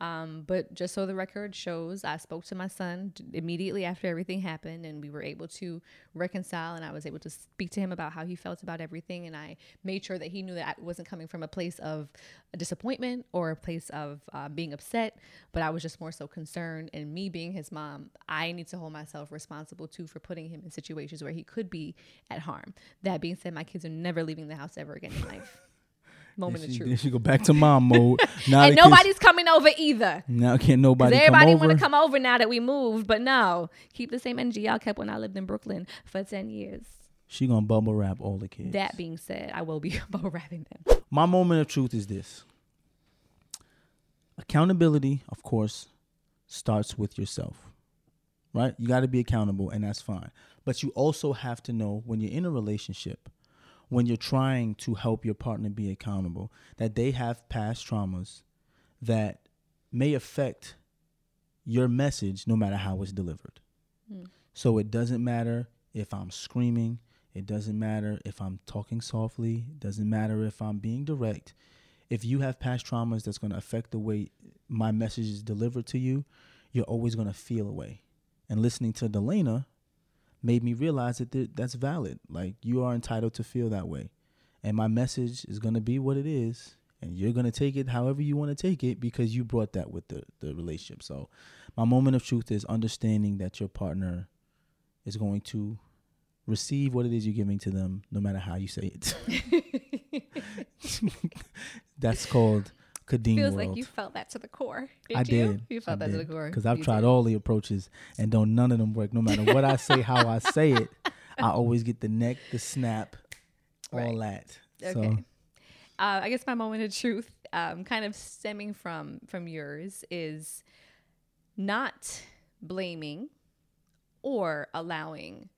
Um, but just so the record shows, I spoke to my son immediately after everything happened, and we were able to reconcile, and I was able to speak to him about how he felt about everything. And I made sure that he knew that I wasn't coming from a place of disappointment or a place of uh, being upset, but I was just more so concerned. And me being his mom, I need to hold myself responsible too for putting him in situations where he could be at harm. That being said, my kids are never leaving the house ever again in life. Moment she, of truth. Then she go back to mom mode. Now and nobody's kids, coming over either. Now can't nobody come over. Everybody want to come over now that we moved, but no. Keep the same energy y'all kept when I lived in Brooklyn for ten years. She gonna bubble wrap all the kids. That being said, I will be bubble wrapping them. My moment of truth is this. Accountability, of course, starts with yourself, right? You got to be accountable, and that's fine. But you also have to know when you're in a relationship, when you're trying to help your partner be accountable, that they have past traumas that may affect your message no matter how it's delivered. Mm. So it doesn't matter if I'm screaming. It doesn't matter if I'm talking softly. It doesn't matter if I'm being direct. If you have past traumas that's going to affect the way my message is delivered to you, you're always going to feel a way. And listening to Delena made me realize that th- that's valid. Like, you are entitled to feel that way. And my message is going to be what it is. And you're going to take it however you want to take it, because you brought that with the, the relationship. So my moment of truth is understanding that your partner is going to receive what it is you're giving to them, no matter how you say it. That's called Kadeem Feels world. Like you felt that to the core. Did I you? did. You felt I that did. to the core. Because I've you tried did. all the approaches and don't none of them work. No matter what I say, how I say it, I always get the neck, the snap, right. all that. Okay. So. uh, I guess my moment of truth, um, kind of stemming from from yours, is not blaming or allowing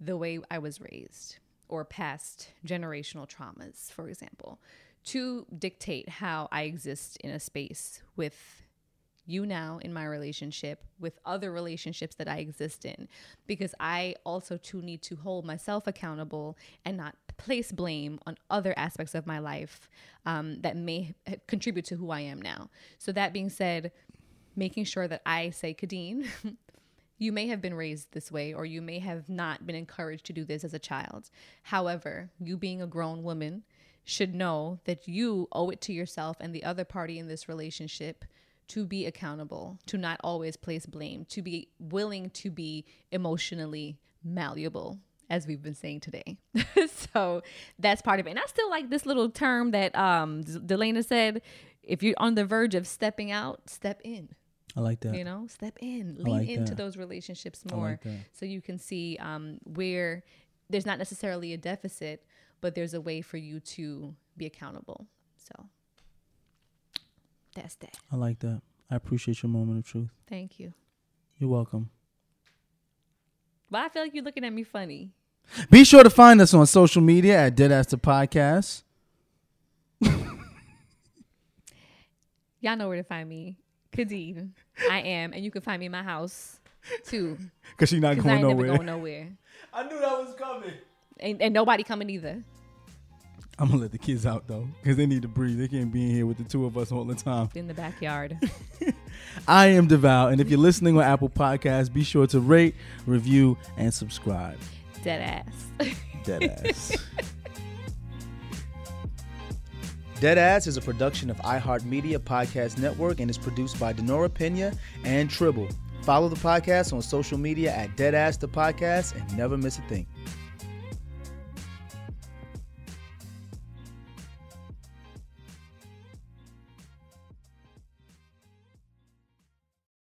the way I was raised or past generational traumas, for example, to dictate how I exist in a space with you now in my relationship, with other relationships that I exist in, because I also too need to hold myself accountable and not place blame on other aspects of my life um, that may contribute to who I am now. So that being said, making sure that I say, Kadeen, you may have been raised this way, or you may have not been encouraged to do this as a child. However, you being a grown woman should know that you owe it to yourself and the other party in this relationship to be accountable, to not always place blame, to be willing to be emotionally malleable, as we've been saying today. So that's part of it. And I still like this little term that um, Delena said, if you're on the verge of stepping out, step in. I like that. You know, step in, lean like into that. Those relationships more, like so you can see um, where there's not necessarily a deficit, but there's a way for you to be accountable. So that's that. I like that. I appreciate your moment of truth. Thank you. You're welcome. Well, I feel like you're looking at me funny. Be sure to find us on social media at Deadass the Podcast. Y'all know where to find me. Kadeen, I am, and you can find me in my house too. Cause she's not Cause going I ain't nowhere. Never going nowhere. I knew that was coming. And, and nobody coming either. I'm gonna let the kids out though, cause they need to breathe. They can't be in here with the two of us all the time. In the backyard. I am Deval, and if you're listening on Apple Podcasts, be sure to rate, review, and subscribe. Deadass. Deadass. Deadass is a production of iHeartMedia Podcast Network and is produced by Denora Pena and Tribble. Follow the podcast on social media at Deadass the Podcast and never miss a thing.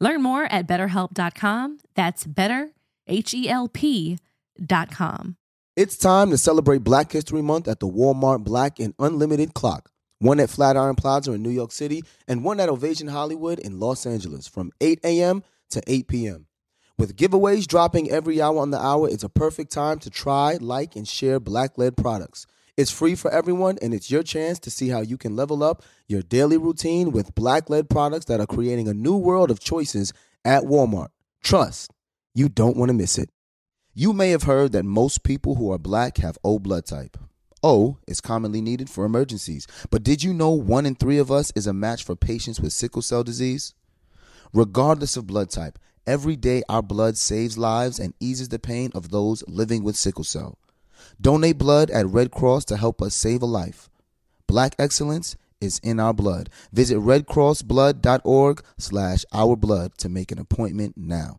Learn more at better help dot com. That's better, H E L P dot com. It's time to celebrate Black History Month at the Walmart Black and Unlimited Clock. One at Flatiron Plaza in New York City and one at Ovation Hollywood in Los Angeles from eight a.m. to eight p.m. With giveaways dropping every hour on the hour, it's a perfect time to try, like, and share Black-led products. It's free for everyone, and it's your chance to see how you can level up your daily routine with Black-led products that are creating a new world of choices at Walmart. Trust, you don't want to miss it. You may have heard that most people who are Black have O blood type. O is commonly needed for emergencies. But did you know one in three of us is a match for patients with sickle cell disease? Regardless of blood type, every day our blood saves lives and eases the pain of those living with sickle cell. Donate blood at Red Cross to help us save a life. Black excellence is in our blood. Visit red cross blood dot org slash our blood to make an appointment now.